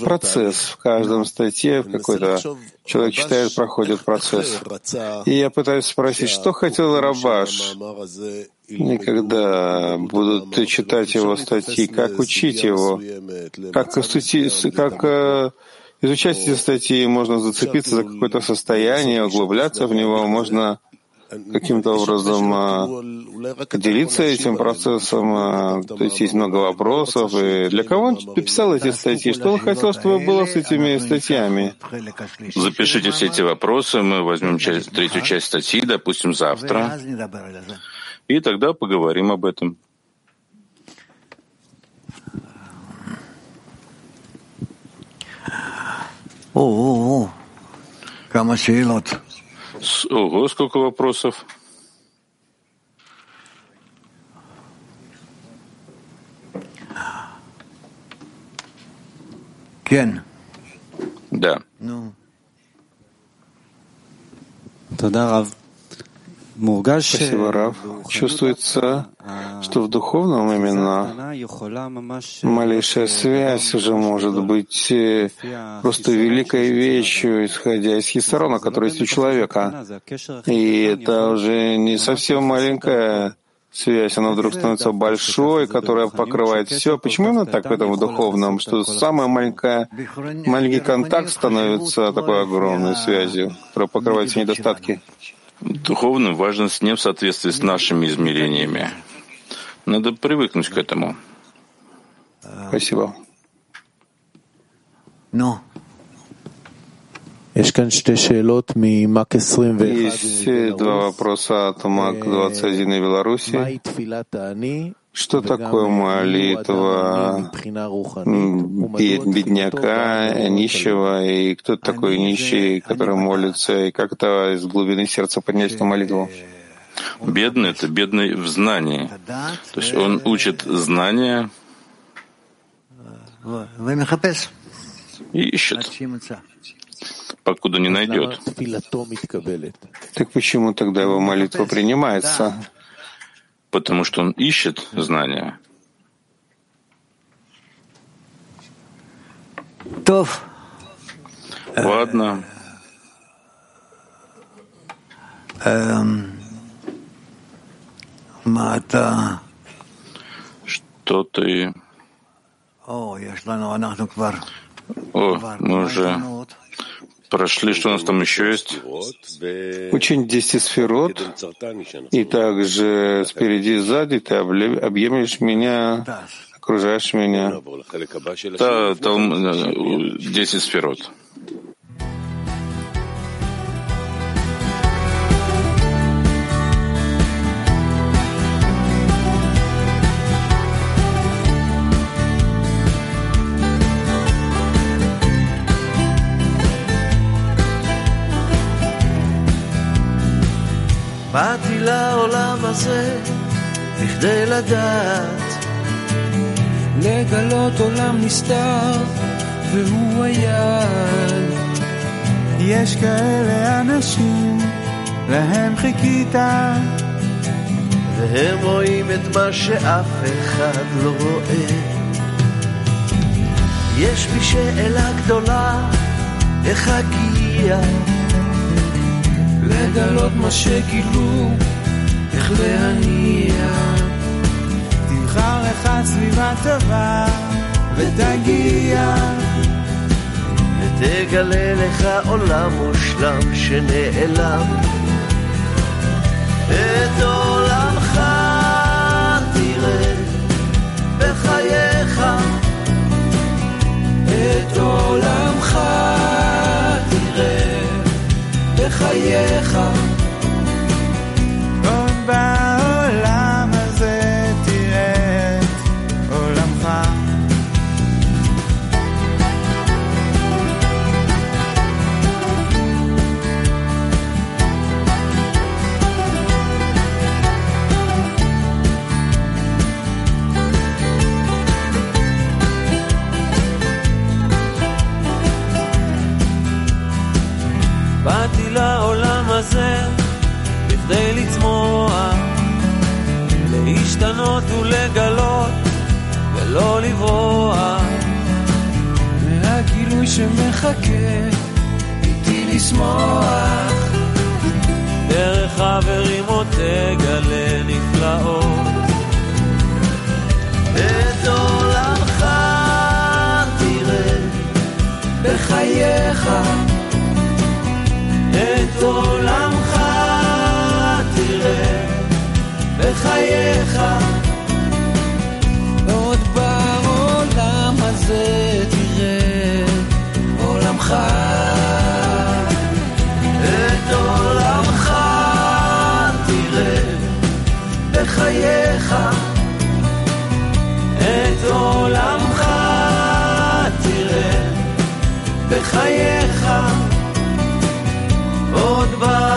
процесс в каждом статье, какой-то человек читает, проходит процесс. И я пытаюсь спросить, что хотел Рабаш? И когда будут читать его статьи, как учить его, как, как изучать эти статьи, можно зацепиться за какое-то состояние, углубляться в него, можно каким-то образом делиться этим процессом. То есть есть много вопросов. И для кого он писал эти статьи? Что он хотел, чтобы было с этими статьями? Запишите все эти вопросы, мы возьмем часть, третью часть статьи, допустим, завтра, и тогда поговорим об этом. О-о-о! Камасилот! Ого, сколько вопросов. Кен. Да. Ну. Тогда Рав. Спасибо, Рав. Чувствуется, что в духовном именно малейшая связь уже может быть просто великой вещью, исходя из хисарона, который есть у человека. И это уже не совсем маленькая связь, она вдруг становится большой, которая покрывает все. Почему именно так в этом духовном, что самая маленькая, маленький контакт становится такой огромной связью, которая покрывает все недостатки? Духовным важно не в соответствии с нашими измерениями. Надо привыкнуть к этому. Спасибо. Но. Есть два вопроса от Мак двадцать один и Беларуси. Что такое молитва бедняка, нищего, и кто такой нищий, который молится, и как это из глубины сердца поднять на молитву? Бедный — это бедный в знании. То есть он учит знания и ищет, покуда не найдет. Так почему тогда его молитва принимается? Потому что он ищет знания. Тов. Ладно. Мата. Что ты? О, мы уже прошли, что у нас там еще есть? Учень десяти сферот, и также спереди и сзади ты объемлешь меня, окружаешь меня. Да, там десять сферот. באתי לעולם הזה בכדי לדעת לגלות עולם נסתר והוא היד יש כאלה אנשים להם חיכית והם רואים את מה שאף אחד לא רואה יש בי שאלה גדולה איך הגיע לגלות מה שגילו, איך להניע תבחר לך סביבה טובה ותגיע ותגלה לך עולם מושלם שנעלם את עולמך תראה בחייך את עולמך בחייך עוד בעולם הזה תראה את עולמך להשתנות ולגלות ולא לברוח מהגילוי שמחכה איתי לשמוח דרך חברים עוד תגלה נפלאות את עולמך תראה בחייך את עולמך תראה בחייך עוד בעולם הזה תראה עולמך את עולמך תראה בחייך את עולמך תראה בחייך עוד בעולם